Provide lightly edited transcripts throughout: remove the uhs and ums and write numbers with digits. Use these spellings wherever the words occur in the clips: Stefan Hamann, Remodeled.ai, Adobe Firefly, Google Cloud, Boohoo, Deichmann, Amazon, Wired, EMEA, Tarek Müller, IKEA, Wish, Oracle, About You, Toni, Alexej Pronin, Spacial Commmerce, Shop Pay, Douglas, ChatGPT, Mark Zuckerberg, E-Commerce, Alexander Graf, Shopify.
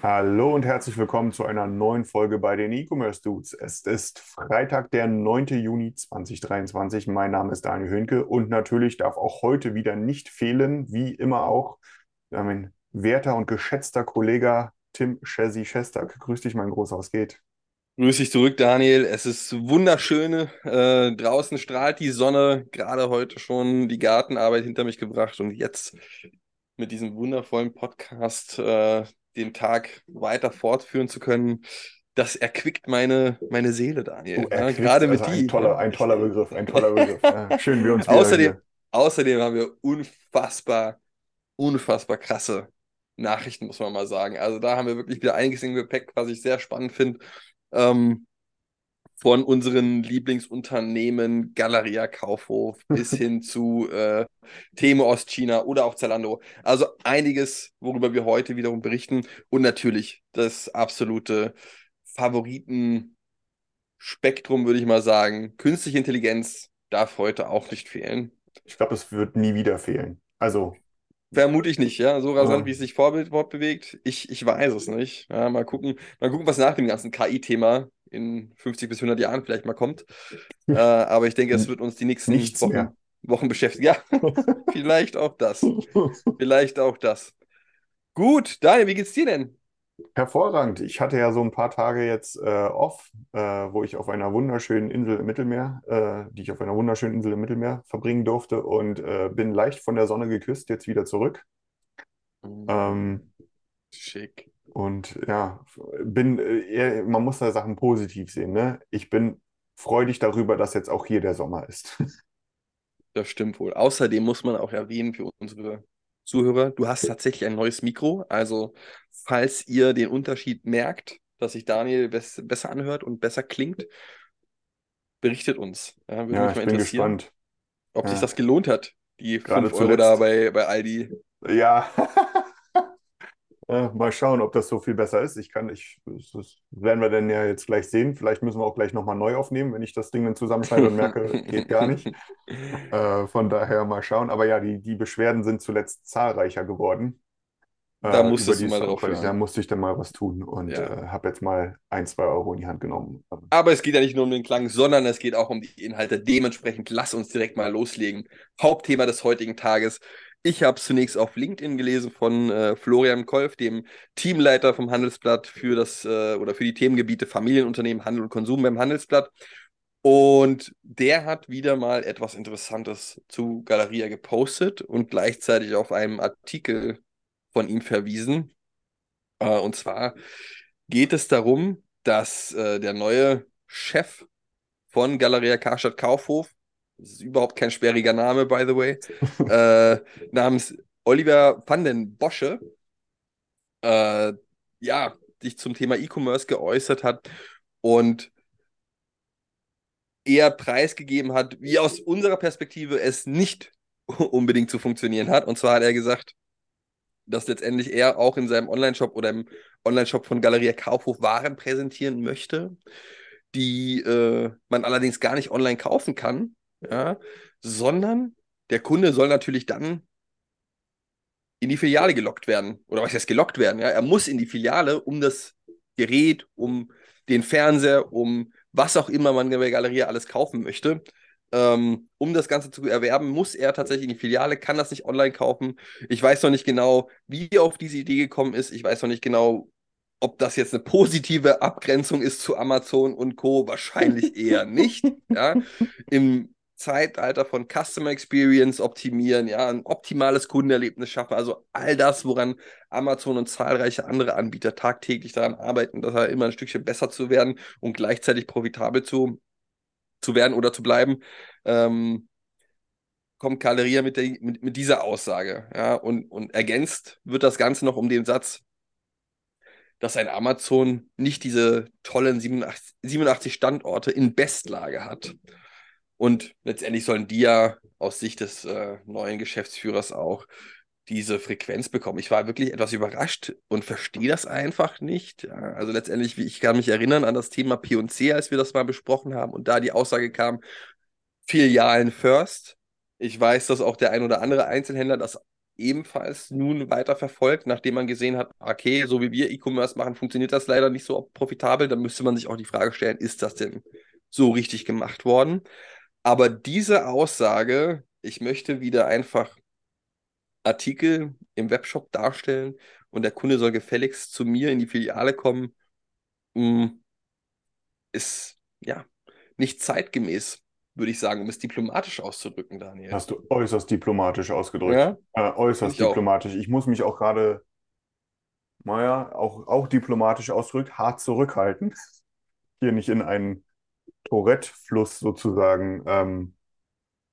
Hallo und herzlich willkommen zu einer neuen Folge bei den E-Commerce Dudes. Es ist Freitag, der 9. Juni 2023. Mein Name ist Daniel Höhnke und natürlich darf auch heute wieder nicht fehlen, wie immer auch, mein werter und geschätzter Kollege Tim Schestag. Grüß dich, mein Großer, was geht? Grüß dich zurück, Daniel. Es ist wunderschön. Draußen strahlt die Sonne, gerade heute schon die Gartenarbeit hinter mich gebracht und jetzt mit diesem wundervollen Podcast den Tag weiter fortführen zu können, das erquickt meine Seele, Daniel. Gerade mit also ein toller Begriff. Ja, schön, wir uns wieder außerdem haben wir unfassbar krasse Nachrichten, muss man mal sagen. Also da haben wir wirklich wieder einiges im Gepäck, was ich sehr spannend finde, von unseren Lieblingsunternehmen Galeria Kaufhof bis hin zu Temu aus China oder auch Zalando. Also einiges, worüber wir heute wiederum berichten. Und natürlich das absolute Favoritenspektrum, würde ich mal sagen. Künstliche Intelligenz darf heute auch nicht fehlen. Ich glaube, es wird nie wieder fehlen. Also vermute ich nicht, ja. So rasant, wie es sich fortbewegt. Ich weiß es nicht. Ja, mal gucken, was nach dem ganzen KI-Thema in 50 bis 100 Jahren vielleicht mal kommt. Aber ich denke, es wird uns die nächsten Wochen beschäftigen. Ja, vielleicht auch das. Gut, Daniel, wie geht's dir denn? Hervorragend. Ich hatte ja so ein paar Tage jetzt off, wo ich auf einer wunderschönen Insel im Mittelmeer, verbringen durfte und bin leicht von der Sonne geküsst, jetzt wieder zurück. Schick. Und ja, man muss da Sachen positiv sehen, ne? Ich bin freudig darüber, dass jetzt auch hier der Sommer ist. Das stimmt wohl. Außerdem muss man auch erwähnen für unsere Zuhörer, du hast tatsächlich ein neues Mikro. Also, falls ihr den Unterschied merkt, dass sich Daniel besser anhört und besser klingt, berichtet uns. Ja, würde mich mal interessieren, gespannt, ob sich das gelohnt hat, die 5 Euro da bei Aldi. Ja, mal schauen, ob das so viel besser ist. Das werden wir dann ja jetzt gleich sehen. Vielleicht müssen wir auch gleich nochmal neu aufnehmen, wenn ich das Ding dann zusammenschneide und merke, geht gar nicht. Von daher mal schauen. Aber ja, die Beschwerden sind zuletzt zahlreicher geworden. Da musstest du mal drauf hören. Da musste ich dann mal was tun und habe jetzt mal 1-2 Euro in die Hand genommen. Aber es geht ja nicht nur um den Klang, sondern es geht auch um die Inhalte. Dementsprechend lass uns direkt mal loslegen. Hauptthema des heutigen Tages. Ich habe es zunächst auf LinkedIn gelesen von Florian Kolf, dem Teamleiter vom Handelsblatt für das oder für die Themengebiete Familienunternehmen, Handel und Konsum beim Handelsblatt. Und der hat wieder mal etwas Interessantes zu Galeria gepostet und gleichzeitig auf einen Artikel von ihm verwiesen. Und zwar geht es darum, dass der neue Chef von Galeria Kaufhof, das ist überhaupt kein sperriger Name, by the way, namens Oliver van den Bosche, sich zum Thema E-Commerce geäußert hat und eher preisgegeben hat, wie aus unserer Perspektive es nicht unbedingt zu funktionieren hat. Und zwar hat er gesagt, dass letztendlich er auch in seinem Onlineshop oder im Onlineshop von Galeria Kaufhof Waren präsentieren möchte, die man allerdings gar nicht online kaufen kann. Ja, sondern der Kunde soll natürlich dann in die Filiale gelockt werden. Oder was heißt gelockt werden? Ja? Er muss in die Filiale, um das Gerät, um den Fernseher, um was auch immer man in der Galerie alles kaufen möchte. Um das Ganze zu erwerben, muss er tatsächlich in die Filiale, kann das nicht online kaufen. Ich weiß noch nicht genau, wie er auf diese Idee gekommen ist. Ich weiß noch nicht genau, ob das jetzt eine positive Abgrenzung ist zu Amazon und Co. Wahrscheinlich eher nicht. Ja? Im Zeitalter von Customer Experience optimieren, ja, ein optimales Kundenerlebnis schaffen, also all das, woran Amazon und zahlreiche andere Anbieter tagtäglich daran arbeiten, dass er immer ein Stückchen besser zu werden und gleichzeitig profitabel zu werden oder zu bleiben. kommt Galeria mit dieser Aussage. Ja, und ergänzt wird das Ganze noch um den Satz, dass ein Amazon nicht diese tollen 87 Standorte in Bestlage hat. Und letztendlich sollen die ja aus Sicht des neuen Geschäftsführers auch diese Frequenz bekommen. Ich war wirklich etwas überrascht und verstehe das einfach nicht. Also letztendlich, ich kann mich erinnern an das Thema P&C, als wir das mal besprochen haben und da die Aussage kam, Filialen first. Ich weiß, dass auch der ein oder andere Einzelhändler das ebenfalls nun weiter verfolgt, nachdem man gesehen hat, okay, so wie wir E-Commerce machen, funktioniert das leider nicht so profitabel. Dann müsste man sich auch die Frage stellen, ist das denn so richtig gemacht worden? Aber diese Aussage, ich möchte wieder einfach Artikel im Webshop darstellen und der Kunde soll gefälligst zu mir in die Filiale kommen, ist ja nicht zeitgemäß, würde ich sagen, um es diplomatisch auszudrücken, Daniel. Hast du äußerst diplomatisch ausgedrückt. Ja? Äußerst diplomatisch. Ich muss mich auch gerade, naja, auch diplomatisch ausgedrückt, hart zurückhalten. Hier nicht in einen Tourette-Fluss sozusagen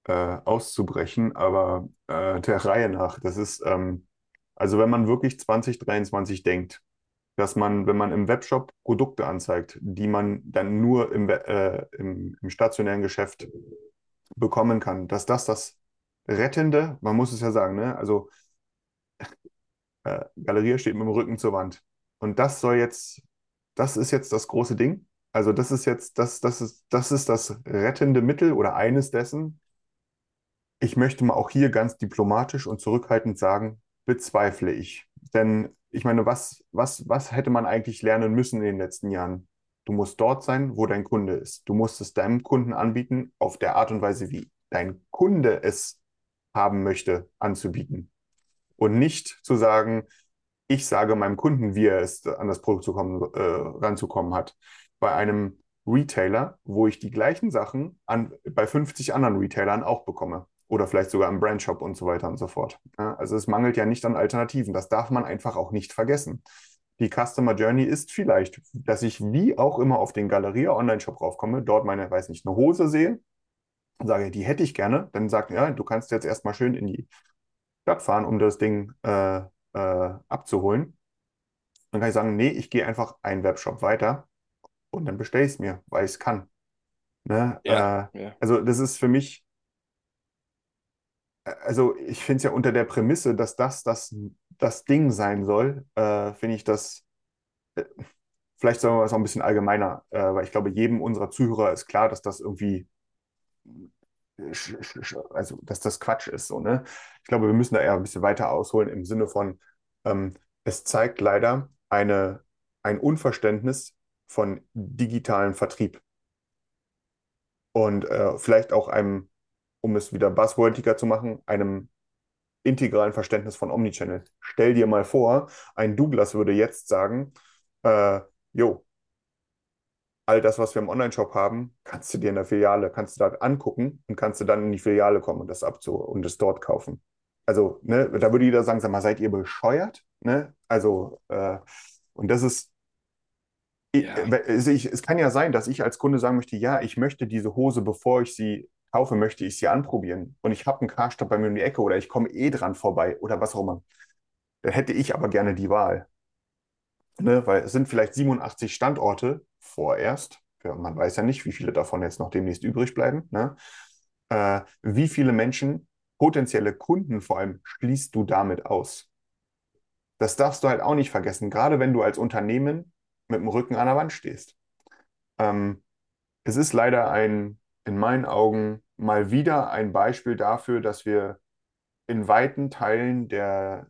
auszubrechen, aber der Reihe nach. Das ist, also wenn man wirklich 2023 denkt, dass man, wenn man im Webshop Produkte anzeigt, die man dann nur im stationären Geschäft bekommen kann, dass das Rettende, man muss es ja sagen, ne? Also Galeria steht mit dem Rücken zur Wand. Und das ist jetzt das große Ding. Also das ist jetzt, das ist das rettende Mittel oder eines dessen. Ich möchte mal auch hier ganz diplomatisch und zurückhaltend sagen, bezweifle ich. Denn ich meine, was hätte man eigentlich lernen müssen in den letzten Jahren? Du musst dort sein, wo dein Kunde ist. Du musst es deinem Kunden anbieten, auf der Art und Weise, wie dein Kunde es haben möchte, anzubieten. Und nicht zu sagen, ich sage meinem Kunden, wie er es an das Produkt ranzukommen hat. Bei einem Retailer, wo ich die gleichen Sachen bei 50 anderen Retailern auch bekomme. Oder vielleicht sogar im Brandshop und so weiter und so fort. Ja, also es mangelt ja nicht an Alternativen. Das darf man einfach auch nicht vergessen. Die Customer Journey ist vielleicht, dass ich wie auch immer auf den Galeria Online-Shop raufkomme, dort meine, weiß nicht, eine Hose sehe, sage, die hätte ich gerne, dann sagt, ja, du kannst jetzt erstmal schön in die Stadt fahren, um das Ding abzuholen. Dann kann ich sagen, nee, ich gehe einfach einen Webshop weiter und dann bestelle ich es mir, weil ich es kann. Ne? Ja, ja. Also das ist für mich... Also ich finde es ja unter der Prämisse, dass das Ding sein soll, finde ich das, vielleicht sagen wir es auch ein bisschen allgemeiner, weil ich glaube, jedem unserer Zuhörer ist klar, dass das irgendwie, also dass das Quatsch ist. So, ne? Ich glaube, wir müssen da eher ein bisschen weiter ausholen im Sinne von, es zeigt leider ein Unverständnis von digitalem Vertrieb. Und vielleicht auch einem, um es wieder buzzwordiger zu machen, einem integralen Verständnis von Omnichannel. Stell dir mal vor, ein Douglas würde jetzt sagen, all das, was wir im Onlineshop haben, kannst du dir in der Filiale, kannst du da angucken und kannst du dann in die Filiale kommen und das dort kaufen. Also, ne, da würde jeder sagen, sag mal, seid ihr bescheuert? Ne? Also, und das ist, ja. Es kann ja sein, dass ich als Kunde sagen möchte, ja, ich möchte diese Hose, bevor ich sie kaufe, möchte ich sie anprobieren und ich habe einen Karstadt bei mir um die Ecke oder ich komme dran vorbei oder was auch immer. Dann hätte ich aber gerne die Wahl. Ne? Weil es sind vielleicht 87 Standorte vorerst. Ja, man weiß ja nicht, wie viele davon jetzt noch demnächst übrig bleiben. Ne? Wie viele Menschen, potenzielle Kunden vor allem, schließt du damit aus? Das darfst du halt auch nicht vergessen, gerade wenn du als Unternehmen mit dem Rücken an der Wand stehst. Es ist leider in meinen Augen mal wieder ein Beispiel dafür, dass wir in weiten Teilen der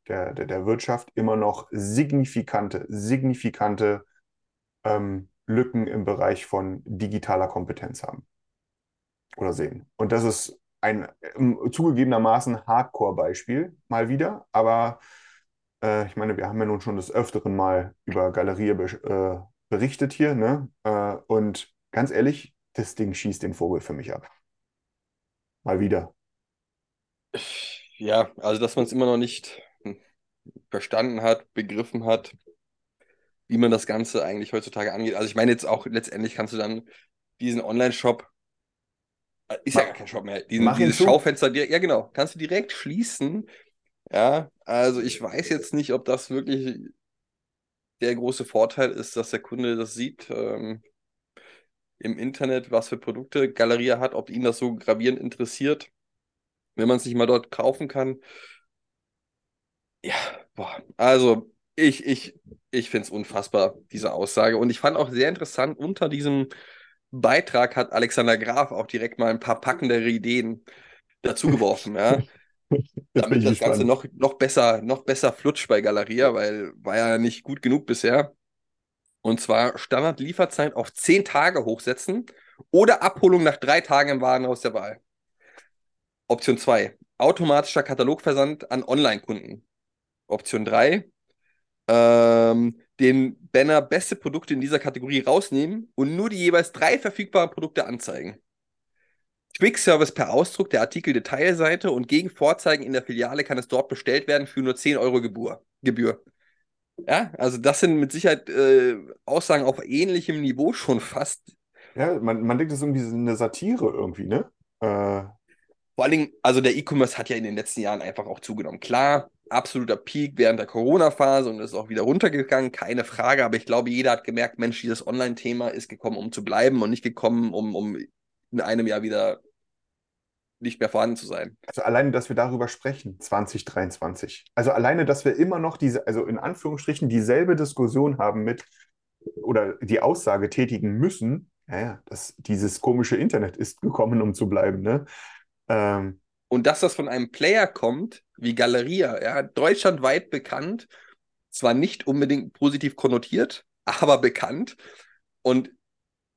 Wirtschaft immer noch signifikante Lücken im Bereich von digitaler Kompetenz haben oder sehen. Und das ist ein zugegebenermaßen Hardcore-Beispiel mal wieder, aber ich meine, wir haben ja nun schon des Öfteren mal über Galeria berichtet hier, ne? Und ganz ehrlich, das Ding schießt den Vogel für mich ab. Mal wieder. Ja, also dass man es immer noch nicht verstanden hat, begriffen hat, wie man das Ganze eigentlich heutzutage angeht. Also ich meine jetzt auch, letztendlich kannst du dann diesen Online-Shop Ist ja gar kein Shop mehr. Dieses Schaufenster, ja genau, kannst du direkt schließen. Ja, also ich weiß jetzt nicht, ob das wirklich der große Vorteil ist, dass der Kunde das sieht im Internet, was für Produkte Galeria hat, ob ihn das so gravierend interessiert, wenn man es nicht mal dort kaufen kann. Ja, boah, also ich finde es unfassbar, diese Aussage. Und ich fand auch sehr interessant, unter diesem Beitrag hat Alexander Graf auch direkt mal ein paar packendere Ideen dazu geworfen, ja. Damit das Ganze noch besser flutscht bei Galeria, weil war ja nicht gut genug bisher. Und zwar Standardlieferzeit auf 10 Tage hochsetzen oder Abholung nach 3 Tagen im Warenhaus der Wahl. Option 2, automatischer Katalogversand an Online-Kunden. Option 3, den Banner beste Produkte in dieser Kategorie rausnehmen und nur die jeweils 3 verfügbaren Produkte anzeigen. Quick-Service per Ausdruck der Artikel-Detailseite und gegen Vorzeigen in der Filiale kann es dort bestellt werden für nur 10 Euro Gebühr. Ja, also das sind mit Sicherheit Aussagen auf ähnlichem Niveau schon fast. Ja, man denkt, das ist irgendwie eine Satire irgendwie, ne? Vor allen Dingen, also der E-Commerce hat ja in den letzten Jahren einfach auch zugenommen. Klar, absoluter Peak während der Corona-Phase und ist auch wieder runtergegangen, keine Frage. Aber ich glaube, jeder hat gemerkt, Mensch, dieses Online-Thema ist gekommen, um zu bleiben und nicht gekommen, um in einem Jahr wieder nicht mehr vorhanden zu sein. Also alleine, dass wir darüber sprechen, 2023. Also alleine, dass wir immer noch diese, also in Anführungsstrichen, dieselbe Diskussion haben mit, oder die Aussage tätigen müssen, naja, dass dieses komische Internet ist gekommen, um zu bleiben, ne? Und dass das von einem Player kommt, wie Galeria, ja, deutschlandweit bekannt, zwar nicht unbedingt positiv konnotiert, aber bekannt. Und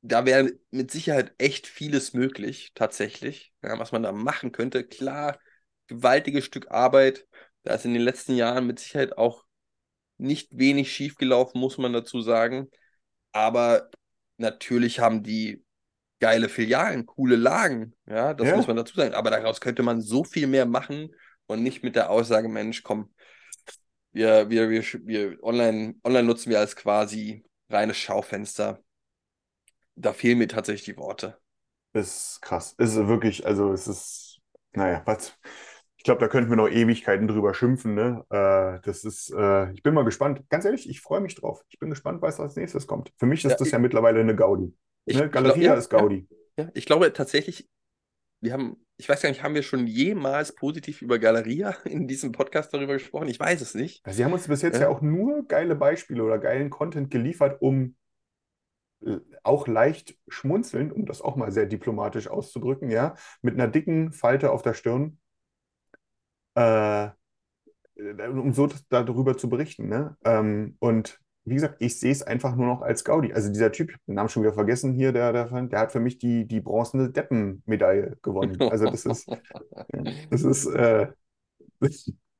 da wäre mit Sicherheit echt vieles möglich, tatsächlich, ja, was man da machen könnte. Klar, gewaltiges Stück Arbeit, da ist in den letzten Jahren mit Sicherheit auch nicht wenig schiefgelaufen, muss man dazu sagen. Aber natürlich haben die geile Filialen, coole Lagen, ja, das muss man dazu sagen. Aber daraus könnte man so viel mehr machen und nicht mit der Aussage, Mensch, komm, wir online nutzen wir als quasi reines Schaufenster. Da fehlen mir tatsächlich die Worte. Ist krass. Ist wirklich, also es ist, naja, was? Ich glaube, da könnten wir noch Ewigkeiten drüber schimpfen, ne? Das ist, ich bin mal gespannt. Ganz ehrlich, ich freue mich drauf. Ich bin gespannt, was als nächstes kommt. Für mich ist das ja mittlerweile eine Gaudi. Ne? Galeria ist Gaudi. Ja, ich glaube tatsächlich, ich weiß gar nicht, haben wir schon jemals positiv über Galeria in diesem Podcast darüber gesprochen? Ich weiß es nicht. Sie haben uns bis jetzt ja auch nur geile Beispiele oder geilen Content geliefert, um auch leicht schmunzelnd, um das auch mal sehr diplomatisch auszudrücken, ja, mit einer dicken Falte auf der Stirn, um so darüber zu berichten, ne? Und wie gesagt, ich sehe es einfach nur noch als Gaudi. Also dieser Typ, den Namen schon wieder vergessen hier, der hat für mich die bronzene Deppen-Medaille gewonnen. Also das ist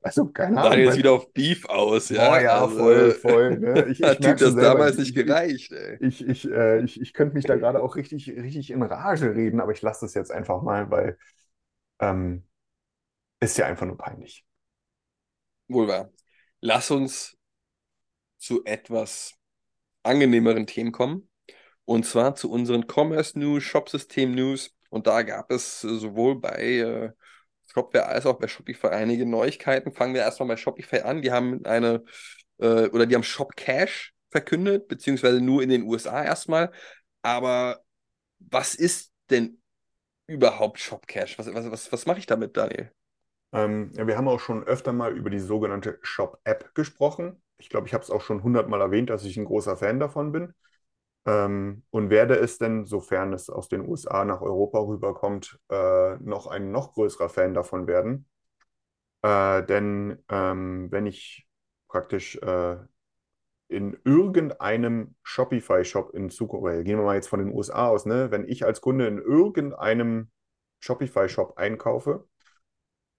also, keine Ahnung. Daniel ist wieder auf Beef aus, ja. Oh ja, also, voll. Ne? Ich merke das selber. Damals nicht gereicht, ey. Ich könnte mich da gerade auch richtig, richtig in Rage reden, aber ich lasse das jetzt einfach mal, weil ist ja einfach nur peinlich. Wohl wahr. Lass uns zu etwas angenehmeren Themen kommen. Und zwar zu unseren Commerce-News, Shopsystem-News. Und da gab es sowohl bei Shopware als auch bei Shopify einige Neuigkeiten. Fangen wir erstmal bei Shopify an. Die haben die haben Shop Cash verkündet, beziehungsweise nur in den USA erstmal. Aber was ist denn überhaupt Shop Cash? Was mache ich damit, Daniel? Wir haben auch schon öfter mal über die sogenannte Shop App gesprochen. Ich glaube, ich habe es auch schon 100-mal erwähnt, dass ich ein großer Fan davon bin. Und werde es denn, sofern es aus den USA nach Europa rüberkommt, noch ein noch größerer Fan davon werden. Denn wenn ich praktisch in irgendeinem Shopify-Shop in Zukunft, gehen wir mal jetzt von den USA aus, ne? Wenn ich als Kunde in irgendeinem Shopify-Shop einkaufe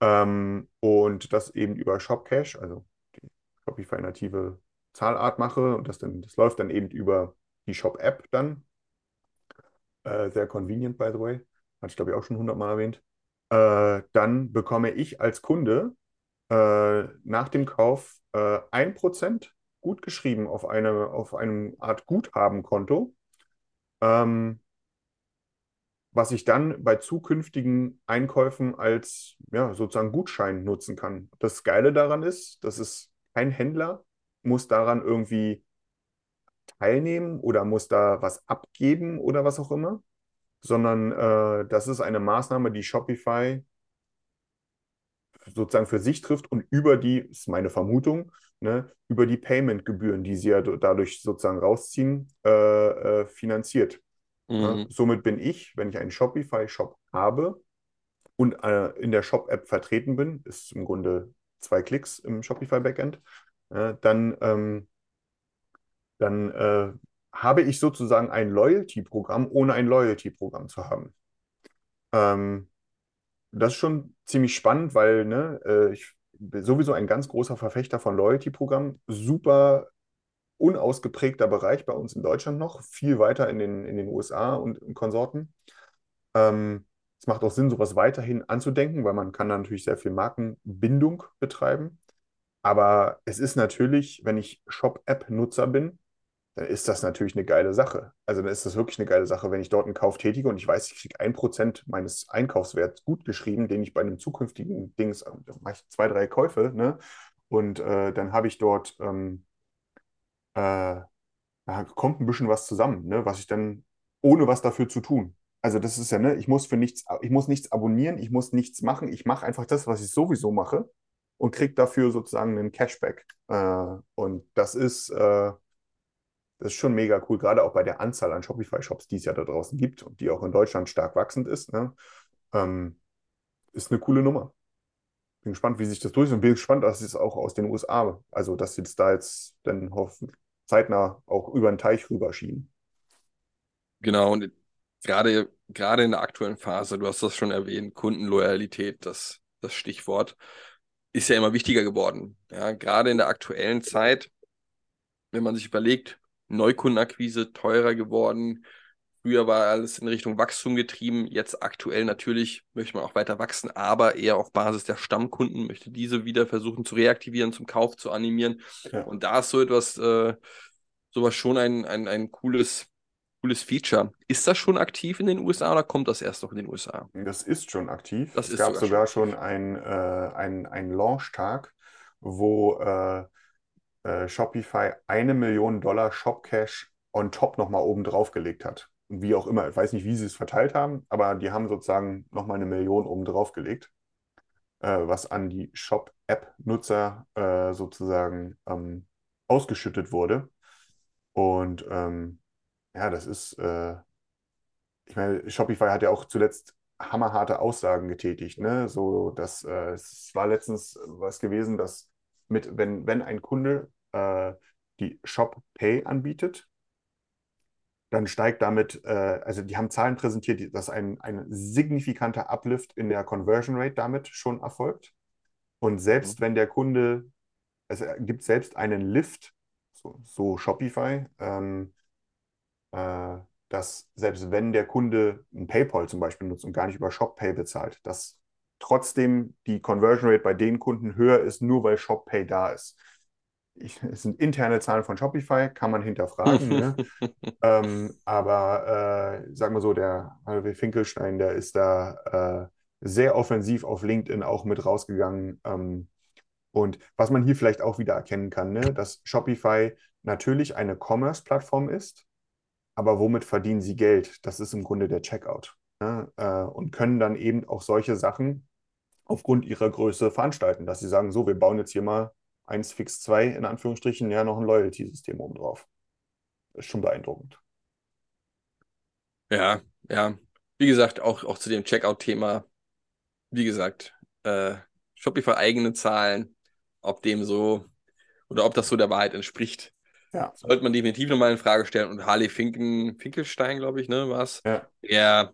und das eben über ShopCash, also die Shopify-native Zahlart mache, und das läuft dann eben über die Shop-App dann, sehr convenient, by the way, hatte ich glaube ich auch schon 100-mal erwähnt, dann bekomme ich als Kunde nach dem Kauf 1% gut geschrieben auf einem Art Guthabenkonto, was ich dann bei zukünftigen Einkäufen als ja, sozusagen Gutschein nutzen kann. Das Geile daran ist, dass es kein Händler muss daran irgendwie teilnehmen oder muss da was abgeben oder was auch immer, sondern das ist eine Maßnahme, die Shopify sozusagen für sich trifft und über die, ist meine Vermutung, ne, über die Payment-Gebühren, die sie ja dadurch sozusagen rausziehen, finanziert. Mhm. Somit bin ich, wenn ich einen Shopify-Shop habe und in der Shop-App vertreten bin, ist im Grunde 2 Klicks im Shopify-Backend, dann habe ich sozusagen ein Loyalty-Programm, ohne ein Loyalty-Programm zu haben. Das ist schon ziemlich spannend, weil ne, ich bin sowieso ein ganz großer Verfechter von Loyalty-Programmen, super unausgeprägter Bereich bei uns in Deutschland noch, viel weiter in den USA und in Konsorten. Es macht auch Sinn, sowas weiterhin anzudenken, weil man kann da natürlich sehr viel Markenbindung betreiben. Aber es ist natürlich, wenn ich Shop-App-Nutzer bin, dann ist das natürlich eine geile Sache. Also dann ist das wirklich eine geile Sache, wenn ich dort einen Kauf tätige und ich weiß, ich kriege 1% meines Einkaufswerts gut geschrieben, den ich bei einem zukünftigen Dings, da mache ich 2, 3 Käufe, ne? Und dann habe ich dort... da kommt ein bisschen was zusammen, ne, was ich dann ohne was dafür zu tun. Also das ist ja, ne, ich muss nichts abonnieren, ich muss nichts machen, ich mache einfach das, was ich sowieso mache und kriege dafür sozusagen einen Cashback. Und das ist schon mega cool, gerade auch bei der Anzahl an Shopify-Shops, die es ja da draußen gibt und die auch in Deutschland stark wachsend ist, ne, ist eine coole Nummer. Bin gespannt, wie sich das durchsetzt und bin gespannt, dass es auch aus den USA, also dass sie da jetzt dann hoffentlich zeitnah auch über den Teich rüberschieben. Genau, und gerade in der aktuellen Phase, du hast das schon erwähnt, Kundenloyalität, das Stichwort, ist ja immer wichtiger geworden. Ja, gerade in der aktuellen Zeit, wenn man sich überlegt, Neukundenakquise teurer geworden, früher war alles in Richtung Wachstum getrieben, jetzt aktuell natürlich möchte man auch weiter wachsen, aber eher auf Basis der Stammkunden, möchte diese wieder versuchen zu reaktivieren, zum Kauf zu animieren. Ja. Und da ist sowas schon ein cooles Feature. Ist das schon aktiv in den USA oder kommt das erst noch in den USA? Das ist schon aktiv. Es gab sogar schon einen Launch-Tag, wo Shopify $1 Million Shop Cash on top nochmal oben drauf gelegt hat. Und wie auch immer, ich weiß nicht, wie sie es verteilt haben, aber die haben sozusagen nochmal 1 Million oben drauf gelegt, was an die Shop-App-Nutzer sozusagen ausgeschüttet wurde. Und ja, das ist, ich meine, Shopify hat ja auch zuletzt hammerharte Aussagen getätigt, ne? So, dass es war letztens was gewesen, dass wenn ein Kunde die Shop Pay anbietet, dann steigt damit, also die haben Zahlen präsentiert, dass ein signifikanter Uplift in der Conversion Rate damit schon erfolgt. Und selbst wenn der Kunde, es gibt selbst einen Lift, so Shopify, dass selbst wenn der Kunde ein PayPal zum Beispiel nutzt und gar nicht über Shop Pay bezahlt, dass trotzdem die Conversion Rate bei den Kunden höher ist, nur weil Shop Pay da ist. Es sind interne Zahlen von Shopify, kann man hinterfragen. Ne? Aber sagen wir so, der Harvey Finkelstein, der ist da sehr offensiv auf LinkedIn auch mit rausgegangen. Und was man hier vielleicht auch wieder erkennen kann, ne? Dass Shopify natürlich eine Commerce-Plattform ist, aber womit verdienen sie Geld? Das ist im Grunde der Checkout. Ne? Und können dann eben auch solche Sachen aufgrund ihrer Größe veranstalten, dass sie sagen, so, wir bauen jetzt hier mal 1 fix 2 in Anführungsstrichen, ja, noch ein Loyalty-System oben drauf. Das ist schon beeindruckend. Ja. Wie gesagt, auch zu dem Checkout-Thema, wie gesagt, Shopify eigene Zahlen, ob dem so oder ob das so der Wahrheit entspricht, ja. Sollte man definitiv nochmal in Frage stellen. Und Harley Finkelstein, glaube ich, ne, war es? Ja.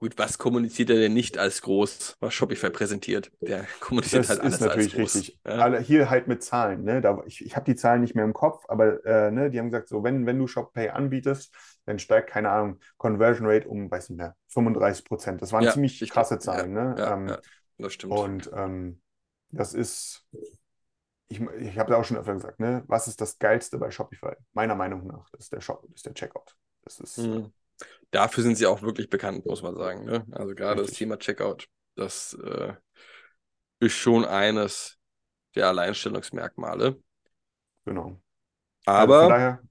Gut, was kommuniziert er denn nicht als groß, was Shopify präsentiert? Der kommuniziert das halt alles als groß. Das ist natürlich richtig. Ja. Alle hier halt mit Zahlen. Ne? Ich habe die Zahlen nicht mehr im Kopf, aber ne, die haben gesagt, so wenn du Shop Pay anbietest, dann steigt, keine Ahnung, Conversion Rate um, weiß nicht mehr, 35%. Das waren ziemlich krasse Zahlen. Ja, ne? Das stimmt. Und das ist, ich habe da auch schon öfter gesagt, ne? Was ist das Geilste bei Shopify? Meiner Meinung nach, das ist der Checkout. Das ist Dafür sind sie auch wirklich bekannt, muss man sagen. Ne? Also gerade das Thema Checkout, das ist schon eines der Alleinstellungsmerkmale. Genau. Aber also von daher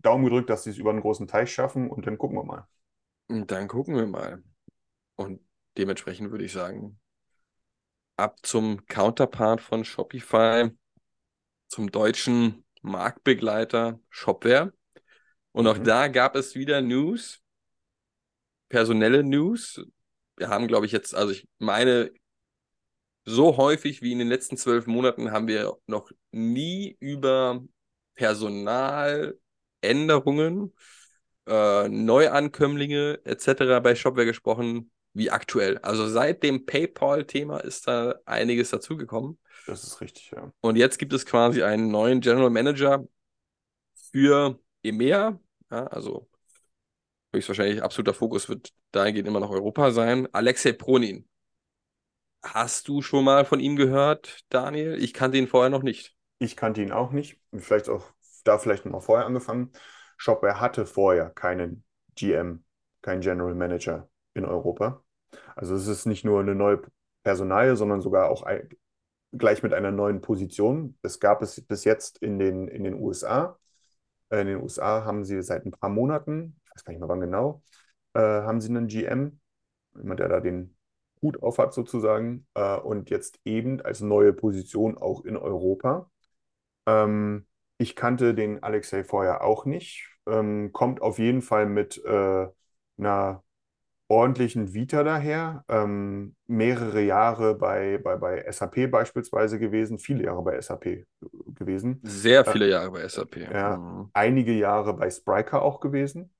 Daumen gedrückt, dass sie es über einen großen Teich schaffen und dann gucken wir mal. Und dann gucken wir mal. Und dementsprechend würde ich sagen, ab zum Counterpart von Shopify, zum deutschen Marktbegleiter Shopware. Und auch da gab es wieder News, personelle News. Wir haben, glaube ich, jetzt, also ich meine, so häufig wie in den letzten 12 Monaten haben wir noch nie über Personaländerungen, Neuankömmlinge etc. bei Shopware gesprochen, wie aktuell. Also seit dem PayPal-Thema ist da einiges dazugekommen. Das ist richtig, ja. Und jetzt gibt es quasi einen neuen General Manager für EMEA, ja, also höchstwahrscheinlich absoluter Fokus wird dahingehend immer noch Europa sein. Alexej Pronin. Hast du schon mal von ihm gehört, Daniel? Ich kannte ihn vorher noch nicht. Ich kannte ihn auch nicht. Vielleicht auch da nochmal vorher angefangen. Shopware hatte vorher keinen GM, keinen General Manager in Europa. Also es ist nicht nur eine neue Personalie, sondern sogar auch gleich mit einer neuen Position. Es gab es bis jetzt in den USA. In den USA haben sie seit ein paar Monaten, ich weiß gar nicht mehr wann genau, haben sie einen GM, jemand, der da den Hut auf hat sozusagen, und jetzt eben als neue Position auch in Europa. Ich kannte den Alexej vorher auch nicht, kommt auf jeden Fall mit einer ordentlichen Vita daher, mehrere Jahre bei SAP beispielsweise gewesen, viele Jahre bei SAP gewesen. Sehr viele Jahre bei SAP. Ja, einige Jahre bei Spryker auch gewesen.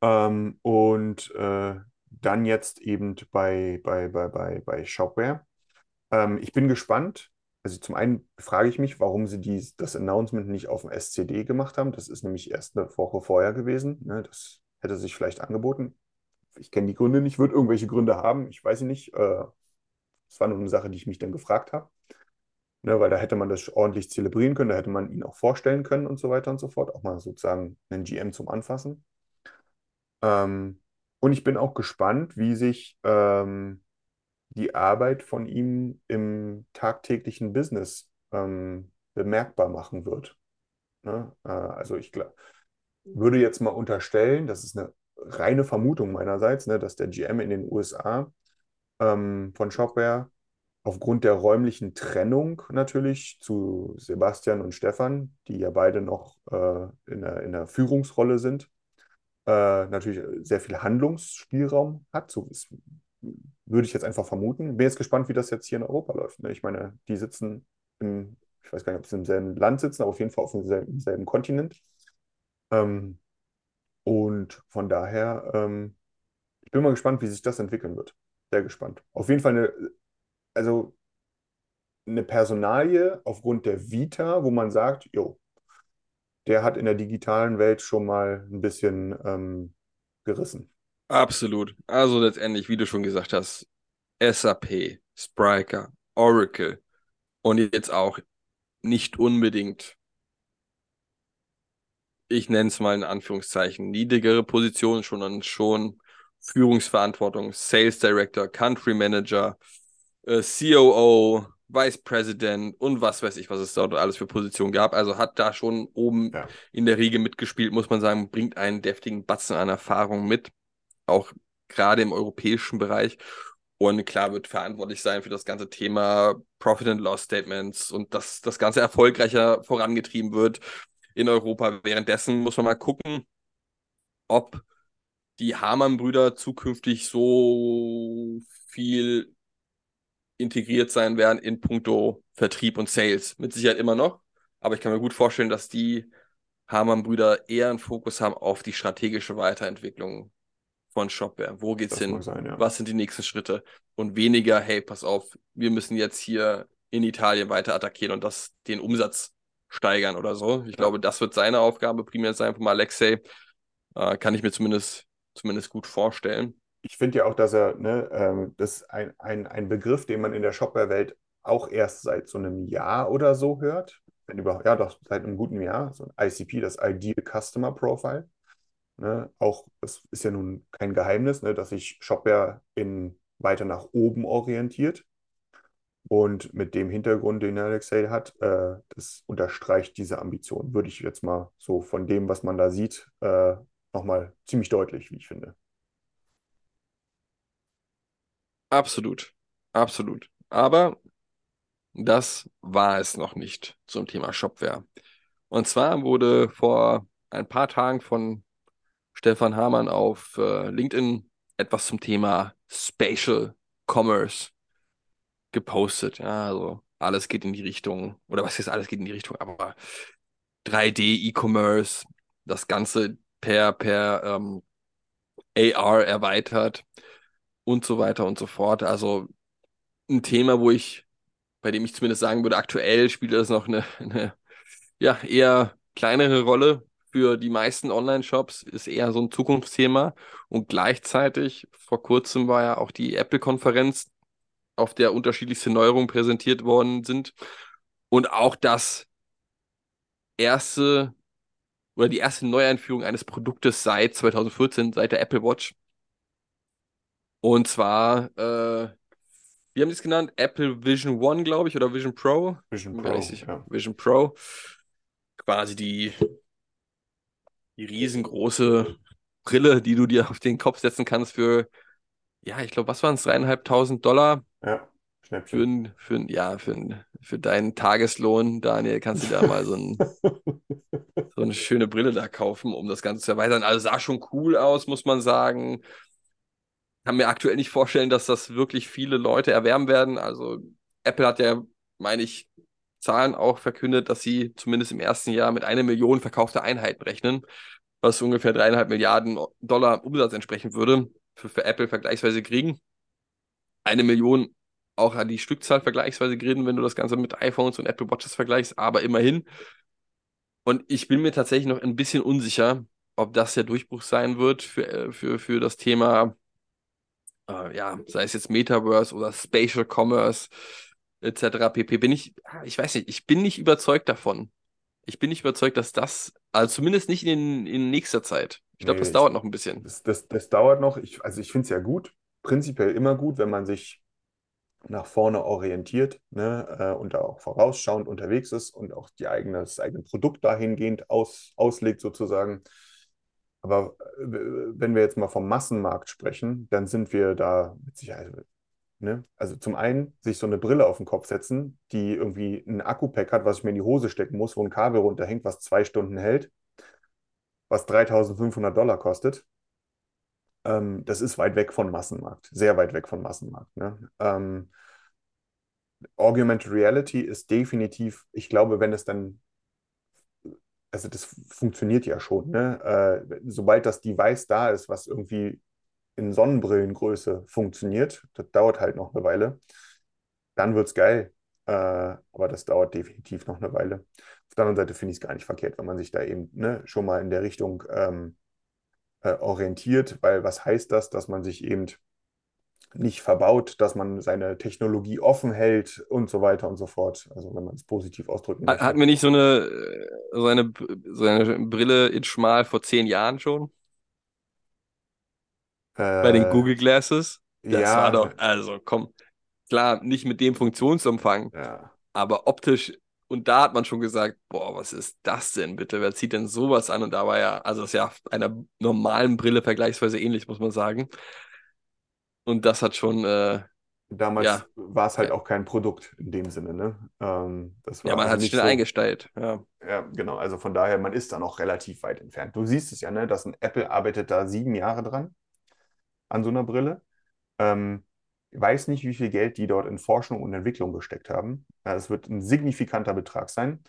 Und dann jetzt eben bei Shopware. Ich bin gespannt. Also zum einen frage ich mich, warum sie das Announcement nicht auf dem SCD gemacht haben. Das ist nämlich erst eine Woche vorher gewesen. Ne? Das hätte sich vielleicht angeboten. Ich kenne die Gründe nicht, wird irgendwelche Gründe haben. Ich weiß sie nicht. Das war nur eine Sache, die ich mich dann gefragt habe. Ne, weil da hätte man das ordentlich zelebrieren können, da hätte man ihn auch vorstellen können und so weiter und so fort. Auch mal sozusagen einen GM zum Anfassen. Und ich bin auch gespannt, wie sich die Arbeit von ihm im tagtäglichen Business bemerkbar machen wird. Ne? Also ich würde jetzt mal unterstellen, das ist eine reine Vermutung meinerseits, ne, dass der GM in den USA von Shopware aufgrund der räumlichen Trennung natürlich zu Sebastian und Stefan, die ja beide noch in der Führungsrolle sind, natürlich sehr viel Handlungsspielraum hat. So würde ich jetzt einfach vermuten. Bin jetzt gespannt, wie das jetzt hier in Europa läuft. Ne? Ich meine, die sitzen ich weiß gar nicht, ob sie im selben Land sitzen, aber auf jeden Fall auf dem selben Kontinent. Und von daher, ich bin mal gespannt, wie sich das entwickeln wird. Sehr gespannt. Auf jeden Fall eine Personalie aufgrund der Vita, wo man sagt, jo, der hat in der digitalen Welt schon mal ein bisschen gerissen. Absolut. Also letztendlich, wie du schon gesagt hast, SAP, Spryker, Oracle und jetzt auch nicht unbedingt, ich nenne es mal in Anführungszeichen, niedrigere Positionen, schon Führungsverantwortung, Sales Director, Country Manager, COO, Vice President und was weiß ich, was es dort alles für Positionen gab. Also hat da schon oben in der Riege mitgespielt, muss man sagen, bringt einen deftigen Batzen an Erfahrung mit, auch gerade im europäischen Bereich. Und klar, wird verantwortlich sein für das ganze Thema Profit and Loss Statements und dass das Ganze erfolgreicher vorangetrieben wird in Europa. Währenddessen muss man mal gucken, ob die Hamann-Brüder zukünftig so viel integriert sein werden in puncto Vertrieb und Sales. Mit Sicherheit immer noch, aber ich kann mir gut vorstellen, dass die Hamann-Brüder eher einen Fokus haben auf die strategische Weiterentwicklung von Shopware. Wo geht's hin? Was sind die nächsten Schritte? Und weniger, hey, pass auf, wir müssen jetzt hier in Italien weiter attackieren und das den Umsatz steigern oder so. Ich glaube, das wird seine Aufgabe primär sein von Alexej. Kann ich mir zumindest gut vorstellen. Ich finde ja auch, dass er, das ist ein Begriff, den man in der Shopware-Welt auch erst seit so einem Jahr oder so hört. Wenn überhaupt, ja doch, seit einem guten Jahr. So ein ICP, das Ideal Customer Profile. Ne? Auch, es ist ja nun kein Geheimnis, ne, dass sich Shopware weiter nach oben orientiert. Und mit dem Hintergrund, den Alexei hat, das unterstreicht diese Ambition, würde ich jetzt mal so von dem, was man da sieht, nochmal ziemlich deutlich, wie ich finde. Absolut, absolut. Aber das war es noch nicht zum Thema Shopware. Und zwar wurde vor ein paar Tagen von Stefan Hamann auf LinkedIn etwas zum Thema Spatial Commerce gepostet. Ja, also alles geht in die Richtung, oder was jetzt alles geht in die Richtung, aber 3D-E-Commerce, das Ganze per AR erweitert und so weiter und so fort. Also ein Thema, bei dem ich zumindest sagen würde, aktuell spielt das noch eine eher kleinere Rolle für die meisten Online-Shops, ist eher so ein Zukunftsthema. Und gleichzeitig, vor kurzem war ja auch die Apple-Konferenz, auf der unterschiedlichste Neuerungen präsentiert worden sind. Und auch die erste Neueinführung eines Produktes seit 2014, seit der Apple Watch. Und zwar, wie haben die es genannt? Apple Vision One, glaube ich, oder Vision Pro? Vision Pro, ja. Vision Pro. Quasi die riesengroße Brille, die du dir auf den Kopf setzen kannst für, ja, ich glaube, was waren es? $3.500. Ja, Schnäppchen. Für deinen Tageslohn, Daniel, kannst du da mal so eine schöne Brille da kaufen, um das Ganze zu erweitern. Also sah schon cool aus, muss man sagen. Kann mir aktuell nicht vorstellen, dass das wirklich viele Leute erwerben werden. Also Apple hat ja, meine ich, Zahlen auch verkündet, dass sie zumindest im ersten Jahr mit 1 Million verkaufte Einheiten rechnen, was ungefähr 3,5 Milliarden $ Umsatz entsprechen würde, für Apple vergleichsweise kriegen. 1 Million auch an die Stückzahl vergleichsweise kriegen, wenn du das Ganze mit iPhones und Apple Watches vergleichst, aber immerhin. Und ich bin mir tatsächlich noch ein bisschen unsicher, ob das der Durchbruch sein wird für das Thema, sei es jetzt Metaverse oder Spatial Commerce, etc. pp. Ich bin nicht überzeugt davon. Ich bin nicht überzeugt, dass das, also zumindest nicht in nächster Zeit. Ich glaube, das dauert noch ein bisschen. Das dauert noch. Ich finde es ja gut, prinzipiell immer gut, wenn man sich nach vorne orientiert, ne, und da auch vorausschauend unterwegs ist und auch das eigene Produkt dahingehend auslegt sozusagen. Aber wenn wir jetzt mal vom Massenmarkt sprechen, dann sind wir da mit Sicherheit, ne? Also zum einen sich so eine Brille auf den Kopf setzen, die irgendwie einen Akku-Pack hat, was ich mir in die Hose stecken muss, wo ein Kabel runterhängt, was 2 Stunden hält, was $3.500 kostet. Das ist weit weg von Massenmarkt, sehr weit weg von Massenmarkt. Ne? Augmented Reality ist definitiv, ich glaube, wenn es dann, also das funktioniert ja schon, ne? Sobald das Device da ist, was irgendwie in Sonnenbrillengröße funktioniert, das dauert halt noch eine Weile, dann wird es geil, aber das dauert definitiv noch eine Weile. Auf der anderen Seite finde ich es gar nicht verkehrt, wenn man sich da eben, ne, schon mal in der Richtung orientiert, weil was heißt das, dass man sich eben nicht verbaut, dass man seine Technologie offen hält und so weiter und so fort. Also wenn man es positiv ausdrücken möchte. Hatten wir nicht so eine Brille in schmal vor 10 Jahren schon? Bei den Google Glasses? Das ja, war doch, also komm, klar, nicht mit dem Funktionsumfang, ja, aber optisch, und da hat man schon gesagt, boah, was ist das denn bitte? Wer zieht denn sowas an? Und da war ja, also das ist ja einer normalen Brille vergleichsweise ähnlich, muss man sagen. Und das hat schon... damals war es halt auch kein Produkt in dem Sinne, ne? Das war ja, man also hat es schnell eingestellt. Ja, genau. Also von daher, man ist da noch relativ weit entfernt. Du siehst es ja, ne? Dass ein Apple arbeitet da 7 Jahre dran, an so einer Brille. Ich weiß nicht, wie viel Geld die dort in Forschung und Entwicklung gesteckt haben. Es wird ein signifikanter Betrag sein.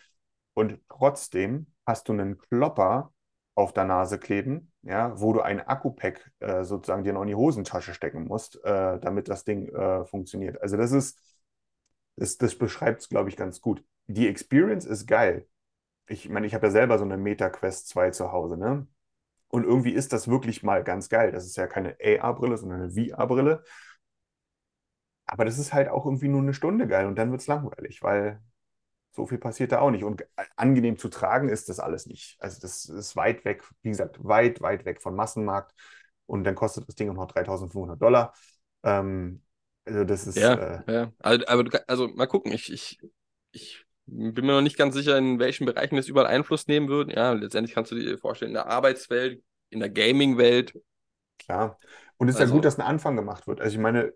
Und trotzdem hast du einen Klopper auf der Nase kleben, ja, wo du ein Akku-Pack sozusagen dir noch in die Hosentasche stecken musst, damit das Ding funktioniert. Also das beschreibt es, glaube ich, ganz gut. Die Experience ist geil. Ich meine, ich habe ja selber so eine Meta-Quest 2 zu Hause, ne? Und irgendwie ist das wirklich mal ganz geil. Das ist ja keine AR-Brille, sondern eine VR-Brille. Aber das ist halt auch irgendwie nur eine Stunde geil und dann wird es langweilig, weil So viel passiert da auch nicht. Und angenehm zu tragen ist das alles nicht. Also das ist weit weg, wie gesagt, weit, weit weg vom Massenmarkt. Und dann kostet das Ding auch noch $3.500. Also das ist... Ja. Also mal gucken. Ich bin mir noch nicht ganz sicher, in welchen Bereichen das überall Einfluss nehmen würde. Ja, letztendlich kannst du dir vorstellen, in der Arbeitswelt, in der Gaming-Welt. Klar. Und es ist ja gut, dass ein Anfang gemacht wird. Also ich meine,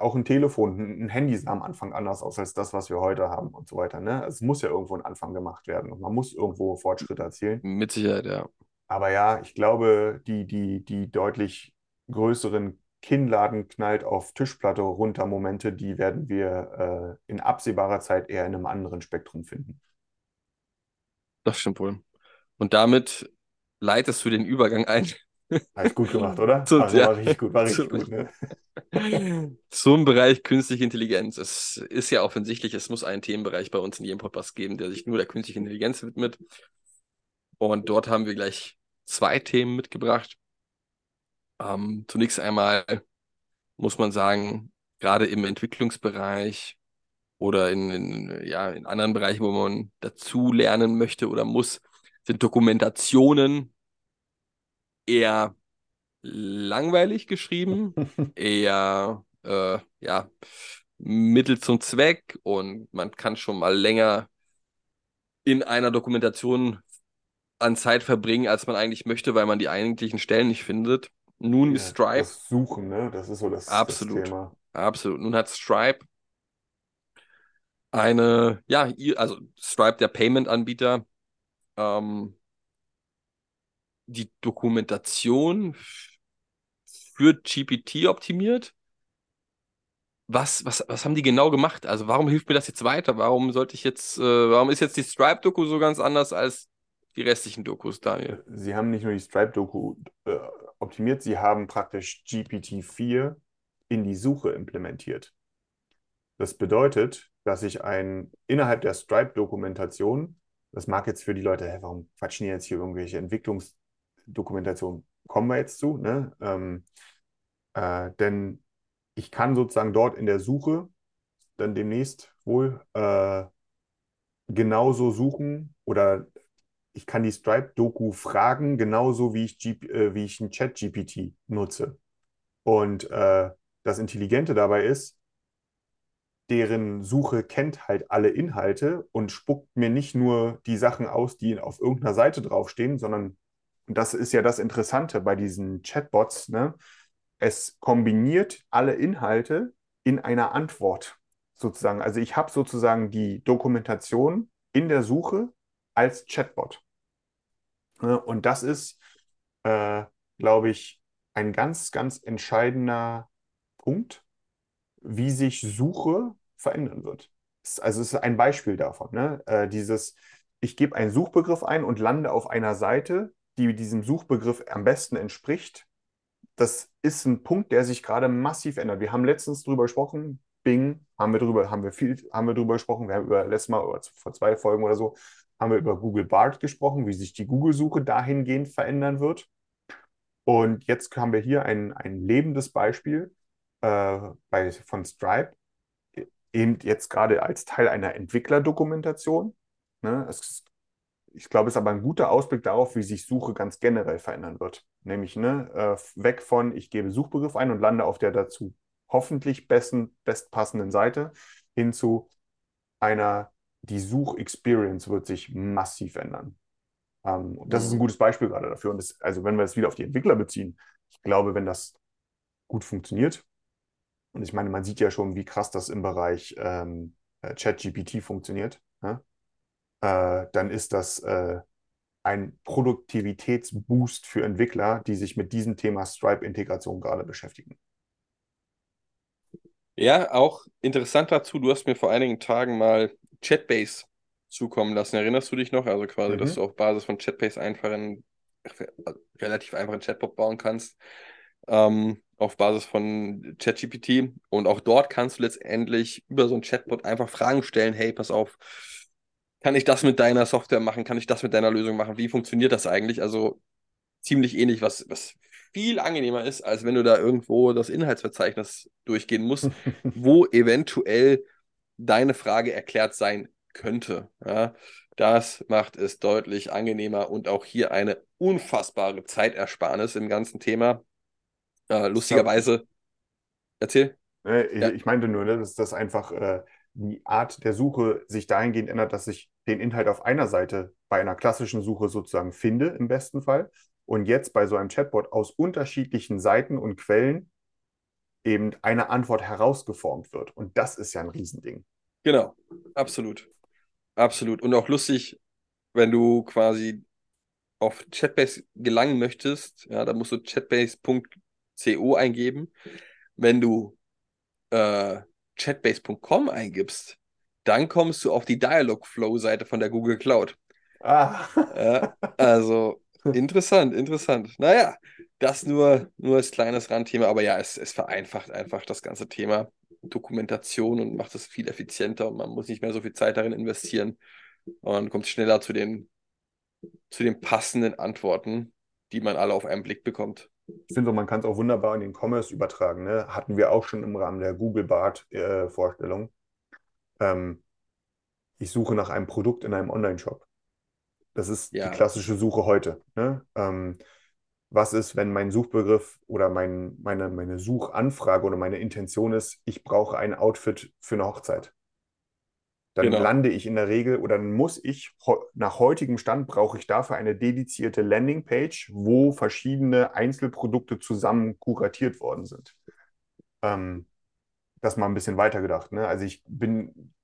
auch ein Telefon, ein Handy sah am Anfang anders aus als das, was wir heute haben und so weiter. Ne? Also es muss ja irgendwo ein Anfang gemacht werden und man muss irgendwo Fortschritte erzielen. Mit Sicherheit, ja. Aber ja, ich glaube, die deutlich größeren Kinnladen knallt auf Tischplatte runter Momente, die werden wir in absehbarer Zeit eher in einem anderen Spektrum finden. Das stimmt wohl. Und damit leitest du den Übergang ein. Alles gut gemacht, oder? War richtig gut. Ne? Zum Bereich künstliche Intelligenz. Es ist ja offensichtlich, es muss einen Themenbereich bei uns in jedem Podcast geben, der sich nur der künstlichen Intelligenz widmet. Und dort haben wir gleich 2 Themen mitgebracht. Zunächst einmal muss man sagen, gerade im Entwicklungsbereich oder in anderen Bereichen, wo man dazu lernen möchte oder muss, sind Dokumentationen eher langweilig geschrieben, eher Mittel zum Zweck, und man kann schon mal länger in einer Dokumentation an Zeit verbringen, als man eigentlich möchte, weil man die eigentlichen Stellen nicht findet. Nun ist Stripe... Das Suchen, ne? Das ist so das Thema. Absolut. Nun hat Stripe Stripe, der Payment-Anbieter, die Dokumentation für GPT optimiert. Was haben die genau gemacht? Also warum hilft mir das jetzt weiter? Warum ist jetzt die Stripe-Doku so ganz anders als die restlichen Dokus, Daniel? Sie haben nicht nur die Stripe-Doku optimiert, sie haben praktisch GPT-4 in die Suche implementiert. Das bedeutet, dass ich innerhalb der Stripe-Dokumentation, das mag jetzt für die Leute, warum quatschen die jetzt hier irgendwelche Entwicklungsdokumentation, kommen wir jetzt zu, ne? Denn ich kann sozusagen dort in der Suche dann demnächst wohl genauso suchen, oder ich kann die Stripe-Doku fragen, genauso wie ich einen Chat-GPT nutze. Und das Intelligente dabei ist, deren Suche kennt halt alle Inhalte und spuckt mir nicht nur die Sachen aus, die auf irgendeiner Seite draufstehen, sondern, und das ist ja das Interessante bei diesen Chatbots, ne? Es kombiniert alle Inhalte in einer Antwort sozusagen. Also ich habe sozusagen die Dokumentation in der Suche als Chatbot. Und das ist, glaube ich, ein ganz, ganz entscheidender Punkt, wie sich Suche verändern wird. Also es ist ein Beispiel davon, ne? Ich gebe einen Suchbegriff ein und lande auf einer Seite, die diesem Suchbegriff am besten entspricht. Das ist ein Punkt, der sich gerade massiv ändert. Wir haben letztens drüber gesprochen, Bing, haben wir drüber gesprochen, wir haben vor 2 Folgen oder so, haben wir über Google Bard gesprochen, wie sich die Google-Suche dahingehend verändern wird. Und jetzt haben wir hier ein lebendes Beispiel von Stripe, eben jetzt gerade als Teil einer Entwicklerdokumentation, ne? Ich glaube, es ist aber ein guter Ausblick darauf, wie sich Suche ganz generell verändern wird. Nämlich weg von, ich gebe Suchbegriff ein und lande auf der dazu hoffentlich bestpassenden Seite, hin zu die Suchexperience wird sich massiv ändern. Das ist ein gutes Beispiel gerade dafür. Und wenn wir es wieder auf die Entwickler beziehen, ich glaube, wenn das gut funktioniert, und ich meine, man sieht ja schon, wie krass das im Bereich ChatGPT funktioniert, ne? Dann ist das ein Produktivitätsboost für Entwickler, die sich mit diesem Thema Stripe-Integration gerade beschäftigen. Ja, auch interessant dazu, du hast mir vor einigen Tagen mal Chatbase zukommen lassen. Erinnerst du dich noch? Also quasi, dass du auf Basis von Chatbase einfach einen relativ einfachen Chatbot bauen kannst, auf Basis von ChatGPT. Und auch dort kannst du letztendlich über so einen Chatbot einfach Fragen stellen. Hey, pass auf, kann ich das mit deiner Software machen? Kann ich das mit deiner Lösung machen? Wie funktioniert das eigentlich? Also ziemlich ähnlich, was viel angenehmer ist, als wenn du da irgendwo das Inhaltsverzeichnis durchgehen musst, wo eventuell deine Frage erklärt sein könnte. Ja, das macht es deutlich angenehmer und auch hier eine unfassbare Zeitersparnis im ganzen Thema. Lustigerweise, erzähl. Ich meinte nur, dass das einfach die Art der Suche sich dahingehend ändert, dass ich den Inhalt auf einer Seite bei einer klassischen Suche sozusagen finde, im besten Fall, und jetzt bei so einem Chatbot aus unterschiedlichen Seiten und Quellen eben eine Antwort herausgeformt wird. Und das ist ja ein Riesending. Genau, absolut. Absolut. Und auch lustig, wenn du quasi auf Chatbase gelangen möchtest, ja, da musst du chatbase.co eingeben. Wenn du chatbase.com eingibst, dann kommst du auf die Dialogflow-Seite von der Google Cloud. Also interessant. Naja, das nur als kleines Randthema, aber ja, es vereinfacht einfach das ganze Thema Dokumentation und macht es viel effizienter und man muss nicht mehr so viel Zeit darin investieren und kommt schneller zu den passenden Antworten, die man alle auf einen Blick bekommt. Ich finde, man kann es auch wunderbar in den Commerce übertragen, ne? Hatten wir auch schon im Rahmen der Google Bart-Vorstellung. Ich suche nach einem Produkt in einem Online-Shop. Das ist die klassische Suche heute. Ne? Was ist, wenn mein Suchbegriff oder meine Suchanfrage oder meine Intention ist, ich brauche ein Outfit für eine Hochzeit? Dann lande ich in der Regel oder dann muss ich, nach heutigem Stand brauche ich dafür eine dedizierte Landingpage, wo verschiedene Einzelprodukte zusammen kuratiert worden sind. Das mal ein bisschen weitergedacht, ne? Also ich bin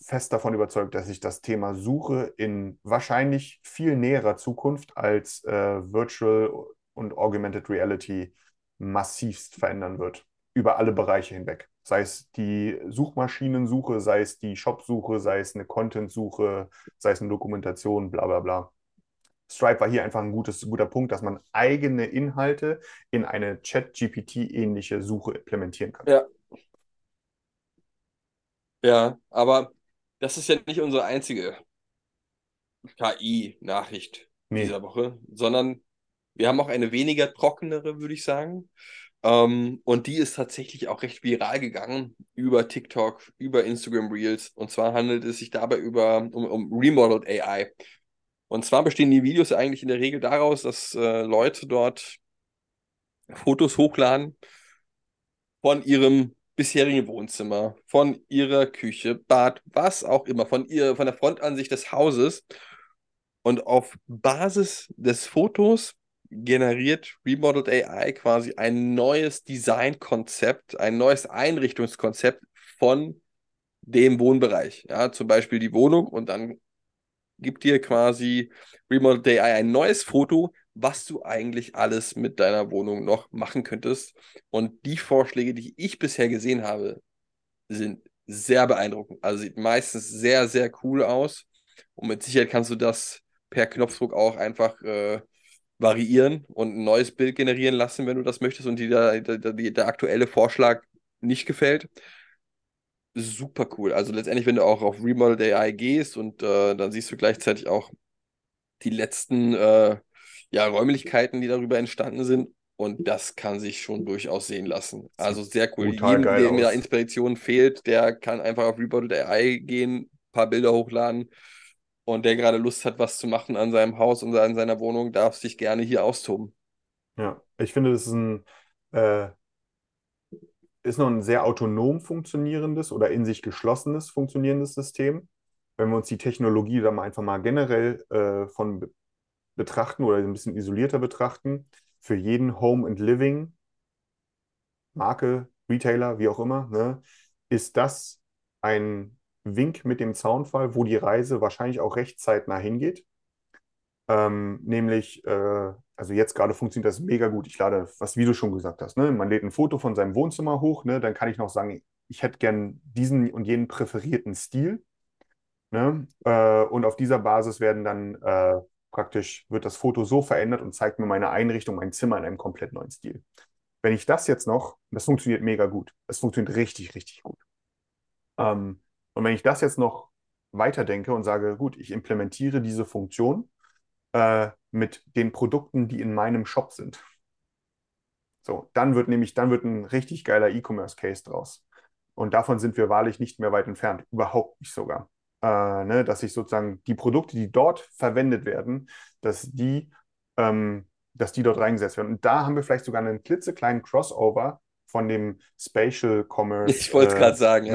fest davon überzeugt, dass sich das Thema Suche in wahrscheinlich viel näherer Zukunft als Virtual und Augmented Reality massivst verändern wird. Über alle Bereiche hinweg. Sei es die Suchmaschinensuche, sei es die Shopsuche, sei es eine Content-Suche, sei es eine Dokumentation, bla bla bla. Stripe war hier einfach ein guter Punkt, dass man eigene Inhalte in eine Chat-GPT-ähnliche Suche implementieren kann. Ja, aber das ist ja nicht unsere einzige KI-Nachricht dieser Woche, sondern wir haben auch eine weniger trockenere, würde ich sagen. Und die ist tatsächlich auch recht viral gegangen über TikTok, über Instagram Reels. Und zwar handelt es sich dabei um Remodeled.ai. Und zwar bestehen die Videos eigentlich in der Regel daraus, dass Leute dort Fotos hochladen von ihrem bisherigen Wohnzimmer, von ihrer Küche, Bad, was auch immer, von der Frontansicht des Hauses. Und auf Basis des Fotos generiert Remodeled.ai quasi ein neues Designkonzept, ein neues Einrichtungskonzept von dem Wohnbereich. Ja, zum Beispiel die Wohnung, und dann gibt dir quasi Remodeled.ai ein neues Foto, was du eigentlich alles mit deiner Wohnung noch machen könntest. Und die Vorschläge, die ich bisher gesehen habe, sind sehr beeindruckend. Also sieht meistens sehr, sehr cool aus. Und mit Sicherheit kannst du das per Knopfdruck auch einfach variieren und ein neues Bild generieren lassen, wenn du das möchtest und dir der aktuelle Vorschlag nicht gefällt. Super cool. Also letztendlich, wenn du auch auf Remodeled.ai gehst und dann siehst du gleichzeitig auch die letzten Räumlichkeiten, die darüber entstanden sind, und das kann sich schon durchaus sehen lassen. Also sehr cool. Jedem, dem da Inspiration fehlt, der kann einfach auf Remodeled.ai gehen, ein paar Bilder hochladen. Und der gerade Lust hat, was zu machen an seinem Haus und an seiner Wohnung, darf sich gerne hier austoben. Ja, ich finde, das ist noch ein sehr autonom funktionierendes oder in sich geschlossenes funktionierendes System. Wenn wir uns die Technologie da einfach mal generell von betrachten oder ein bisschen isolierter betrachten, für jeden Home and Living, Marke, Retailer, wie auch immer, ne, ist das ein Wink mit dem Zaunfall, wo die Reise wahrscheinlich auch recht zeitnah hingeht. Also jetzt gerade funktioniert das mega gut. Ich lade, wie du schon gesagt hast, ne? Man lädt ein Foto von seinem Wohnzimmer hoch, ne? Dann kann ich noch sagen, ich hätte gern diesen und jenen präferierten Stil. Ne? Und auf dieser Basis werden dann wird das Foto so verändert und zeigt mir meine Einrichtung, mein Zimmer in einem komplett neuen Stil. Wenn ich das jetzt noch, das funktioniert mega gut. Das funktioniert richtig, richtig gut. Und wenn ich das jetzt noch weiterdenke und sage, gut, ich implementiere diese Funktion mit den Produkten, die in meinem Shop sind. So, dann wird ein richtig geiler E-Commerce-Case draus. Und davon sind wir wahrlich nicht mehr weit entfernt. Überhaupt nicht sogar. dass ich sozusagen die Produkte, die dort verwendet werden, dass die dort reingesetzt werden. Und da haben wir vielleicht sogar einen klitzekleinen Crossover von dem Spatial Commerce. Ich wollte es gerade sagen.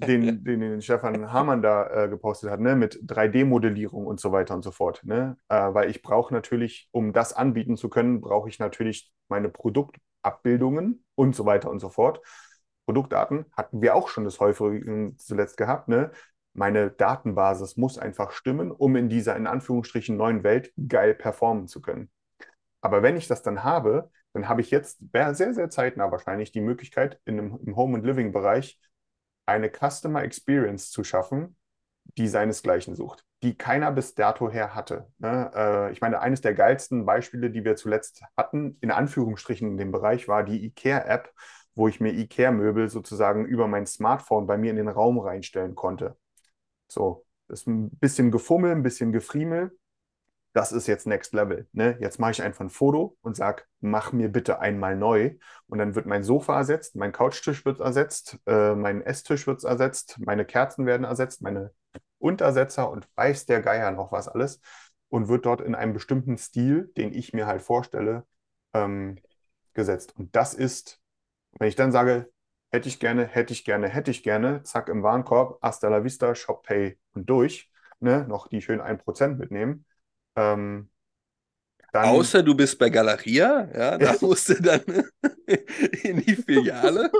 Den Stefan Hamann da gepostet hat, mit 3D-Modellierung und so weiter und so fort. Weil ich brauche natürlich, um das anbieten zu können, brauche ich natürlich meine Produktabbildungen und so weiter und so fort. Produktdaten hatten wir auch schon des Häufigen zuletzt gehabt. Meine Datenbasis muss einfach stimmen, um in dieser, in Anführungsstrichen, neuen Welt geil performen zu können. Aber wenn ich das dann habe, dann habe ich jetzt sehr, sehr zeitnah wahrscheinlich die Möglichkeit, im Home- und Living-Bereich eine Customer Experience zu schaffen, die seinesgleichen sucht, die keiner bis dato her hatte. Ich meine, eines der geilsten Beispiele, die wir zuletzt hatten, in Anführungsstrichen in dem Bereich, war die IKEA-App, wo ich mir IKEA-Möbel sozusagen über mein Smartphone bei mir in den Raum reinstellen konnte. So, das ist ein bisschen Gefummel, ein bisschen Gefriemel. Das ist jetzt Next Level. Jetzt mache ich einfach ein Foto und sage, mach mir bitte einmal neu. Und dann wird mein Sofa ersetzt, mein Couchtisch wird ersetzt, mein Esstisch wird ersetzt, meine Kerzen werden ersetzt, meine Untersetzer und weiß der Geier noch was alles. Und wird dort in einem bestimmten Stil, den ich mir halt vorstelle, gesetzt. Und das ist, wenn ich dann sage, hätte ich gerne, zack, im Warenkorb, hasta la vista, Shop Pay und durch, noch die schönen 1% mitnehmen. Außer du bist bei Galeria, da musst du dann in die Filiale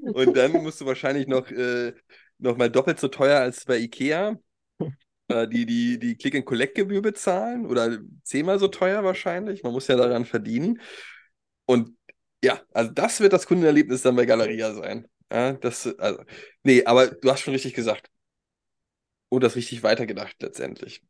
und dann musst du wahrscheinlich noch mal doppelt so teuer als bei Ikea die Click-and-Collect-Gebühr bezahlen oder 10-mal so teuer wahrscheinlich, man muss ja daran verdienen und ja, also das wird das Kundenerlebnis dann bei Galeria sein. Ja, aber du hast schon richtig gesagt und das richtig weitergedacht letztendlich.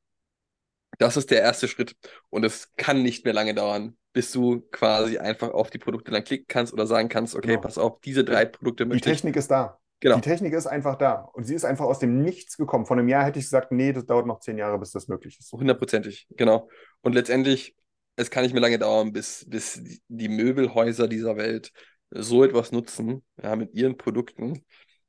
Das ist der erste Schritt und es kann nicht mehr lange dauern, bis du quasi einfach auf die Produkte dann klicken kannst oder sagen kannst, okay, genau, pass auf, diese drei Produkte möchte ich. Die Technik ist da. Genau. Die Technik ist einfach da und sie ist einfach aus dem Nichts gekommen. Vor einem Jahr hätte ich gesagt, nee, das dauert noch 10 Jahre, bis das möglich ist. 100%, genau. Und letztendlich, es kann nicht mehr lange dauern, bis die Möbelhäuser dieser Welt so etwas nutzen, mit ihren Produkten.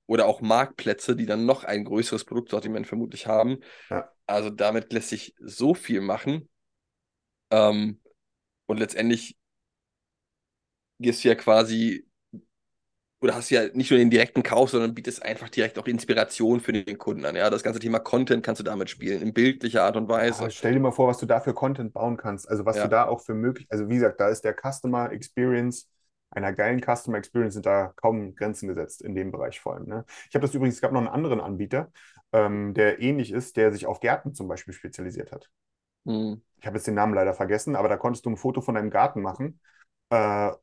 Oder auch Marktplätze, die dann noch ein größeres Produktsortiment vermutlich haben. Ja. Also damit lässt sich so viel machen. Und letztendlich gehst du ja quasi, oder hast ja nicht nur den direkten Kauf, sondern bietest einfach direkt auch Inspiration für den Kunden an. Ja? Das ganze Thema Content kannst du damit spielen, in bildlicher Art und Weise. Ja, stell dir mal vor, was du da für Content bauen kannst. Also was du da auch für möglich... Also wie gesagt, da ist der Customer Experience... Einer geilen Customer Experience sind da kaum Grenzen gesetzt, in dem Bereich vor allem. Ich habe das übrigens, es gab noch einen anderen Anbieter, der ähnlich ist, der sich auf Gärten zum Beispiel spezialisiert hat. Mhm. Ich habe jetzt den Namen leider vergessen, aber da konntest du ein Foto von deinem Garten machen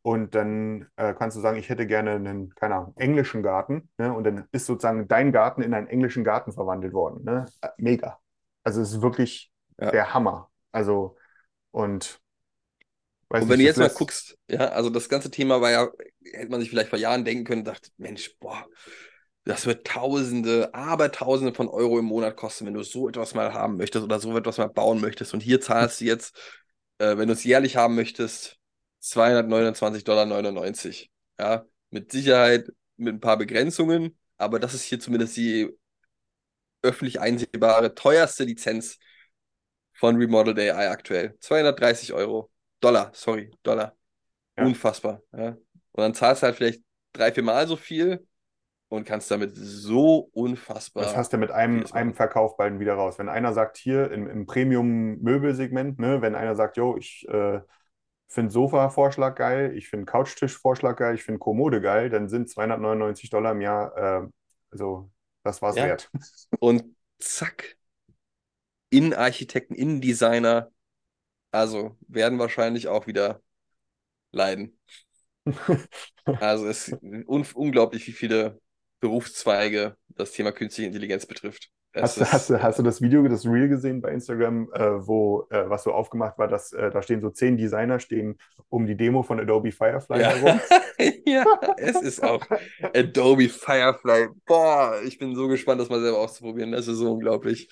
und dann kannst du sagen, ich hätte gerne einen, keine Ahnung, englischen Garten und dann ist sozusagen dein Garten in einen englischen Garten verwandelt worden. Mega. Also es ist wirklich der Hammer. Also und wenn du jetzt mal guckst, also das ganze Thema war ja, hätte man sich vielleicht vor Jahren denken können, dachte, Mensch, das wird Tausende, Abertausende von Euro im Monat kosten, wenn du so etwas mal haben möchtest oder so etwas mal bauen möchtest. Und hier zahlst du jetzt, wenn du es jährlich haben möchtest, $229,99. Ja, mit Sicherheit mit ein paar Begrenzungen, aber das ist hier zumindest die öffentlich einsehbare, teuerste Lizenz von Remodeled.ai aktuell. $230. Ja. Unfassbar. Ja. Und dann zahlst du halt vielleicht 3-4 Mal so viel und kannst damit so unfassbar... Das hast du mit einem Verkauf bald wieder raus. Wenn einer sagt, hier im Premium-Möbel-Segment, wenn einer sagt, yo, ich finde Sofa-Vorschlag geil, ich finde Couchtisch-Vorschlag geil, ich finde Kommode geil, dann sind $299 im Jahr, also das war's wert. Und zack, Innenarchitekten, Innendesigner, also werden wahrscheinlich auch wieder leiden. Also es ist unglaublich, wie viele Berufszweige das Thema künstliche Intelligenz betrifft. Hast du das Video, das Reel gesehen bei Instagram, was so aufgemacht war, dass da stehen so 10 Designer stehen um die Demo von Adobe Firefly herum? Ja, es ist auch Adobe Firefly. Boah, ich bin so gespannt, das mal selber auszuprobieren. Das ist so unglaublich.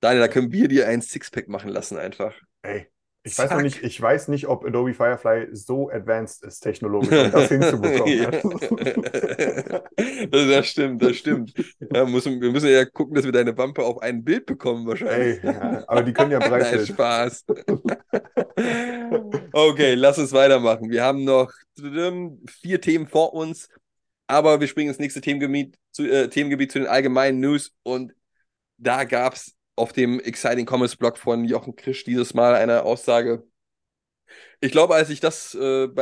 Daniel, da können wir dir ein Sixpack machen lassen einfach. Ey, ich weiß nicht, ob Adobe Firefly so advanced ist technologisch, um das hinzubekommen. Das stimmt. Ja, wir müssen ja gucken, dass wir deine Wampe auf ein Bild bekommen wahrscheinlich. Ey, ja, aber die können ja breit ist Spaß. Okay, lass uns weitermachen. Wir haben noch 4 Themen vor uns, aber wir springen ins nächste Themengebiet zu den allgemeinen News, und da gab es auf dem Exciting Commerce Blog von Jochen Krisch dieses Mal eine Aussage. Ich glaube, als ich das als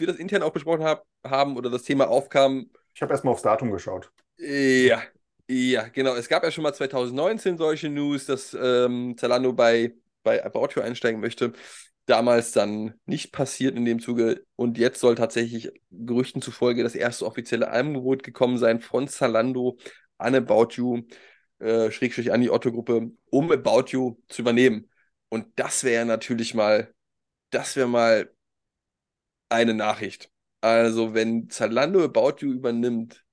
wir das intern auch besprochen haben oder das Thema aufkam. Ich habe erstmal aufs Datum geschaut. Ja, genau. Es gab ja schon mal 2019 solche News, dass Zalando bei About You einsteigen möchte. Damals dann nicht passiert in dem Zuge. Und jetzt soll tatsächlich Gerüchten zufolge das erste offizielle Angebot gekommen sein von Zalando an About You, / an die Otto-Gruppe, um About You zu übernehmen. Und das wäre natürlich mal. Das wäre mal eine Nachricht. Also wenn Zalando About You übernimmt,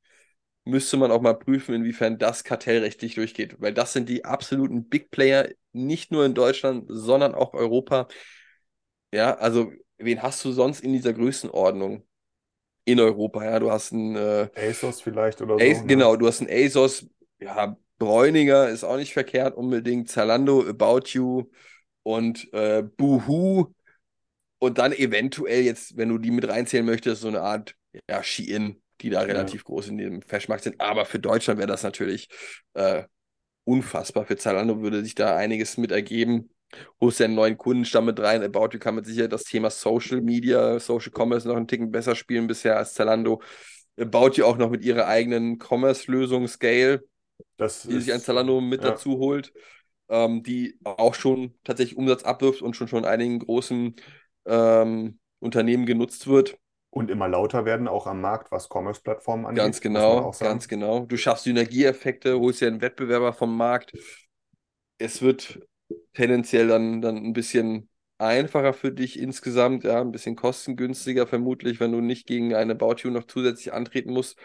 müsste man auch mal prüfen, inwiefern das kartellrechtlich durchgeht. Weil das sind die absoluten Big Player, nicht nur in Deutschland, sondern auch Europa. Ja, also wen hast du sonst in dieser Größenordnung in Europa? Ja, du hast einen... ASOS vielleicht oder so. Genau, du hast einen ASOS. Ja, Bräuninger ist auch nicht verkehrt unbedingt. Zalando, About You und Boohoo. Und dann eventuell jetzt, wenn du die mit reinzählen möchtest, so eine Art Shein, die da relativ groß in dem Fashion-Markt sind. Aber für Deutschland wäre das natürlich unfassbar. Für Zalando würde sich da einiges mit ergeben. Holst ja einen neuen Kundenstamm mit rein. About You kann mit Sicherheit das Thema Social Media, Social Commerce noch einen Ticken besser spielen bisher als Zalando. About You auch noch mit ihrer eigenen Commerce-Lösung Scale, die sich ein Zalando mit dazu holt, die auch schon tatsächlich Umsatz abwirft und schon einigen großen Unternehmen genutzt wird. Und immer lauter werden, auch am Markt, was Commerce-Plattformen angeht. Ganz genau. Du schaffst Synergieeffekte, holst ja einen Wettbewerber vom Markt. Es wird tendenziell dann ein bisschen einfacher für dich insgesamt, ja, ein bisschen kostengünstiger vermutlich, wenn du nicht gegen eine About You noch zusätzlich antreten musst.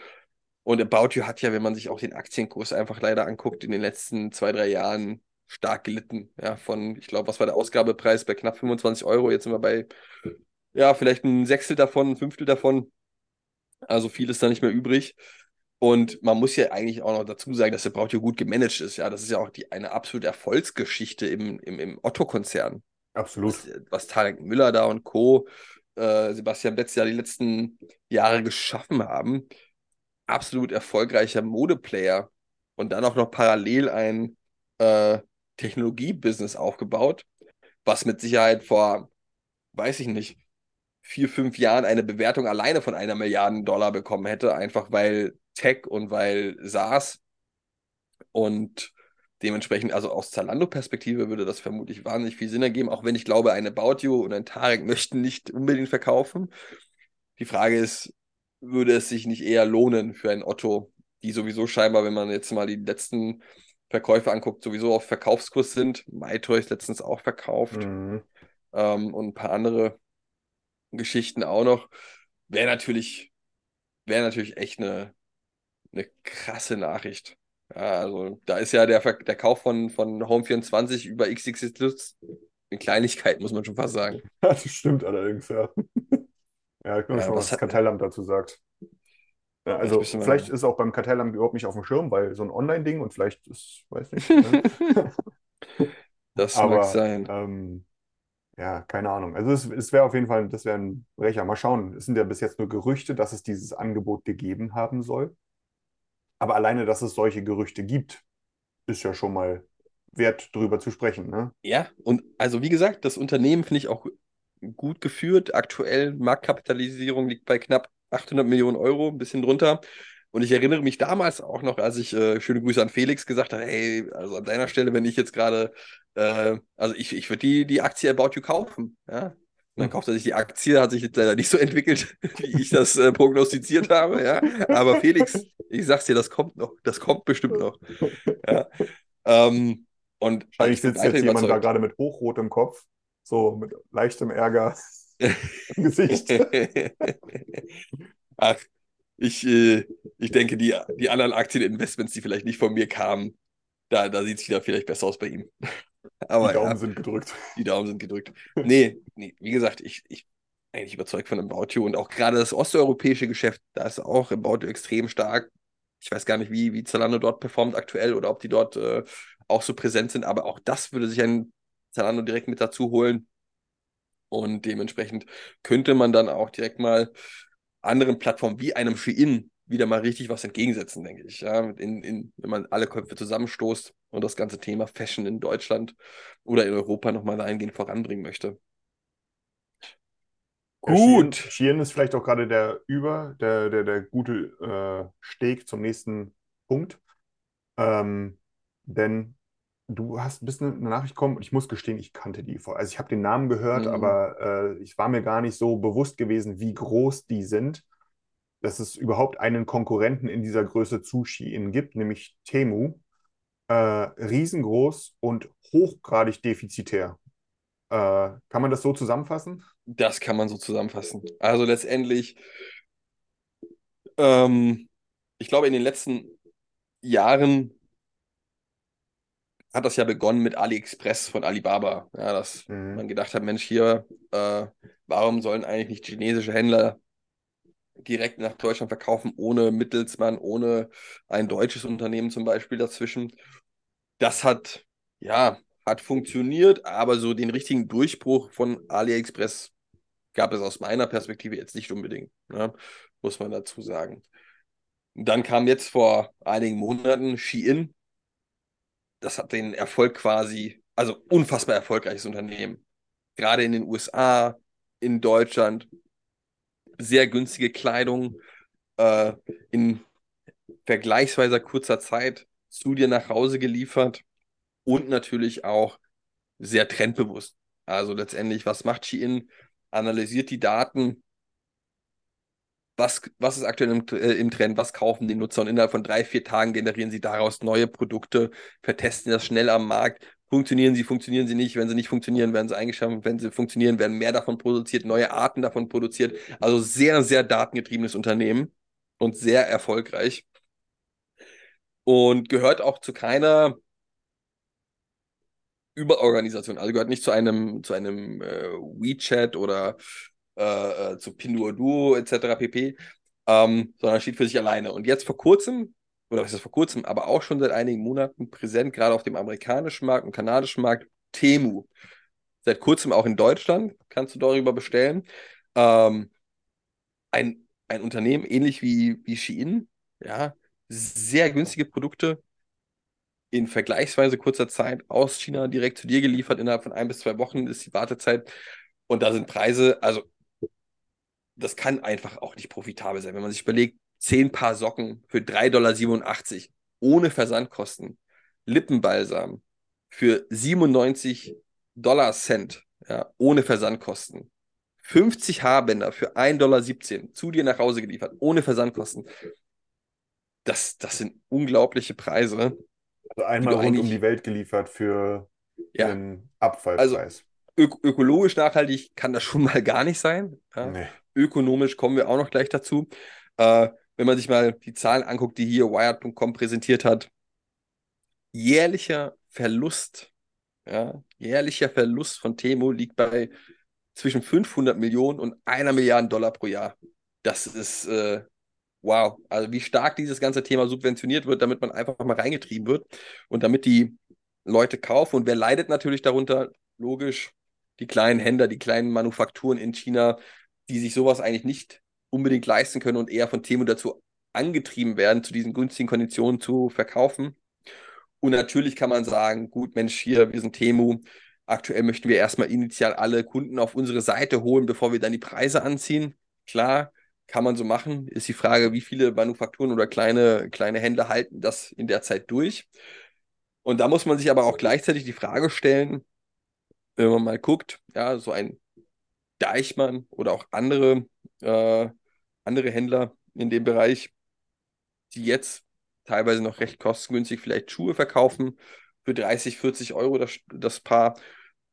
Und About You hat ja, wenn man sich auch den Aktienkurs einfach leider anguckt, in den letzten 2-3 Jahren stark gelitten, ja, von, ich glaube, was war der Ausgabepreis, bei knapp 25 €, jetzt sind wir bei, vielleicht ein Sechstel davon, ein Fünftel davon, also viel ist da nicht mehr übrig, und man muss ja eigentlich auch noch dazu sagen, dass der About You gut gemanagt ist, ja, das ist ja auch eine absolute Erfolgsgeschichte im Otto-Konzern. Absolut. Was Tarek Müller da und Co., Sebastian Betz ja die letzten Jahre geschaffen haben, absolut erfolgreicher Modeplayer und dann auch noch parallel ein Technologie-Business aufgebaut, was mit Sicherheit vor, weiß ich nicht, 4-5 Jahren eine Bewertung alleine von $1 Milliarden bekommen hätte, einfach weil Tech und weil SaaS, und dementsprechend, also aus Zalando-Perspektive würde das vermutlich wahnsinnig viel Sinn ergeben, auch wenn ich glaube, eine About You und ein Tarek möchten nicht unbedingt verkaufen. Die Frage ist, würde es sich nicht eher lohnen für ein Otto, die sowieso scheinbar, wenn man jetzt mal die letzten Verkäufe anguckt, sowieso auf Verkaufskurs sind. Maitor ist letztens auch verkauft. Und ein paar andere Geschichten auch noch. Wäre natürlich echt eine krasse Nachricht. Ja, also da ist ja der Kauf von Home24 über XXX eine Kleinigkeit, muss man schon fast sagen. Das stimmt allerdings, ja. Ja, ich bin schon, was das Kartellamt dazu sagt. Ja, also vielleicht ist auch beim Kartellamt überhaupt nicht auf dem Schirm, weil so ein Online-Ding, und vielleicht ist, weiß nicht. Ne? Das mag sein. Keine Ahnung. Also es wäre auf jeden Fall, das wäre ein Brecher. Mal schauen, es sind ja bis jetzt nur Gerüchte, dass es dieses Angebot gegeben haben soll. Aber alleine, dass es solche Gerüchte gibt, ist ja schon mal wert, drüber zu sprechen. Ne? Ja, und also wie gesagt, das Unternehmen finde ich auch gut geführt. Aktuell Marktkapitalisierung liegt bei knapp 800 Millionen €, ein bisschen drunter. Und ich erinnere mich damals auch noch, als ich schöne Grüße an Felix gesagt habe, hey, also an deiner Stelle, wenn ich jetzt gerade, ich würde die Aktie About You kaufen. Ja? Und dann kauft er sich die Aktie, hat sich jetzt leider nicht so entwickelt, wie ich das prognostiziert habe. Ja? Aber Felix, ich sag's dir, das kommt bestimmt noch. Ja? Und wahrscheinlich sitzt jetzt jemand da gerade mit hochrotem Kopf, so mit leichtem Ärger im Gesicht. Ach, ich denke, die anderen Aktieninvestments, die vielleicht nicht von mir kamen, da sieht es wieder vielleicht besser aus bei ihm. Aber die Daumen sind gedrückt. Nee, wie gesagt, ich bin eigentlich überzeugt von About You, und auch gerade das osteuropäische Geschäft, da ist auch About You extrem stark. Ich weiß gar nicht, wie Zalando dort performt aktuell oder ob die dort auch so präsent sind, aber auch das würde sich ein Zalando direkt mit dazu holen. Und dementsprechend könnte man dann auch direkt mal anderen Plattformen wie einem Shein wieder mal richtig was entgegensetzen, denke ich. Ja, wenn man alle Köpfe zusammenstoßt und das ganze Thema Fashion in Deutschland oder in Europa nochmal dahingehend voranbringen möchte. Gut. Shein ist vielleicht auch gerade der gute Steg zum nächsten Punkt. Denn du bist eine Nachricht gekommen und ich muss gestehen, ich kannte die vorher. Also ich habe den Namen gehört, aber ich war mir gar nicht so bewusst gewesen, wie groß die sind, dass es überhaupt einen Konkurrenten in dieser Größe zu Shein gibt, nämlich Temu. Riesengroß und hochgradig defizitär. Kann man das so zusammenfassen? Das kann man so zusammenfassen. Also letztendlich, ich glaube, in den letzten Jahren hat das ja begonnen mit AliExpress von Alibaba. Ja, dass man gedacht hat, Mensch, hier, warum sollen eigentlich nicht chinesische Händler direkt nach Deutschland verkaufen, ohne Mittelsmann, ohne ein deutsches Unternehmen zum Beispiel dazwischen. Das hat funktioniert, aber so den richtigen Durchbruch von AliExpress gab es aus meiner Perspektive jetzt nicht unbedingt, ne? Muss man dazu sagen. Dann kam jetzt vor einigen Monaten Shein. Das hat den Erfolg quasi, also unfassbar erfolgreiches Unternehmen. Gerade in den USA, in Deutschland, sehr günstige Kleidung in vergleichsweise kurzer Zeit zu dir nach Hause geliefert und natürlich auch sehr trendbewusst. Also letztendlich, was macht Shein? Analysiert die Daten, was ist aktuell im Trend, was kaufen die Nutzer und innerhalb von 3-4 Tagen generieren sie daraus neue Produkte, vertesten das schnell am Markt. Funktionieren sie nicht, wenn sie nicht funktionieren, werden sie eingeschampft, wenn sie funktionieren, werden mehr davon produziert, neue Arten davon produziert, also sehr, sehr datengetriebenes Unternehmen und sehr erfolgreich und gehört auch zu keiner Überorganisation, also gehört nicht zu einem WeChat oder zu Pinduoduo etc. pp., sondern steht für sich alleine und jetzt aber auch schon seit einigen Monaten präsent, gerade auf dem amerikanischen Markt und kanadischen Markt, Temu. Seit kurzem auch in Deutschland, kannst du darüber bestellen. Ein Unternehmen, ähnlich wie Shein, ja, sehr günstige Produkte in vergleichsweise kurzer Zeit aus China direkt zu dir geliefert, innerhalb von 1 bis 2 Wochen ist die Wartezeit und da sind Preise, also das kann einfach auch nicht profitabel sein, wenn man sich überlegt, 10 Paar Socken für $3,87 ohne Versandkosten. Lippenbalsam für $0,97, ja, ohne Versandkosten. 50 Haarbänder für $1,17 zu dir nach Hause geliefert, ohne Versandkosten. Das sind unglaubliche Preise. Also einmal rund um die Welt geliefert für den Abfallpreis. Also ökologisch nachhaltig kann das schon mal gar nicht sein. Ja. Nee. Ökonomisch kommen wir auch noch gleich dazu. Wenn man sich mal die Zahlen anguckt, die hier Wired.com präsentiert hat, jährlicher Verlust von Temu liegt bei zwischen 500 Millionen und $1 Milliarde pro Jahr. Das ist wow. Also wie stark dieses ganze Thema subventioniert wird, damit man einfach mal reingetrieben wird und damit die Leute kaufen. Und wer leidet natürlich darunter? Logisch, die kleinen Händler, die kleinen Manufakturen in China, die sich sowas eigentlich nicht unbedingt leisten können und eher von Temu dazu angetrieben werden, zu diesen günstigen Konditionen zu verkaufen. Und natürlich kann man sagen, gut, Mensch, hier, wir sind Temu. Aktuell möchten wir erstmal initial alle Kunden auf unsere Seite holen, bevor wir dann die Preise anziehen. Klar, kann man so machen. Ist die Frage, wie viele Manufakturen oder kleine Händler halten das in der Zeit durch. Und da muss man sich aber auch gleichzeitig die Frage stellen, wenn man mal guckt, ja, so ein Deichmann oder auch andere Händler in dem Bereich, die jetzt teilweise noch recht kostengünstig vielleicht Schuhe verkaufen für 30, 40 Euro das Paar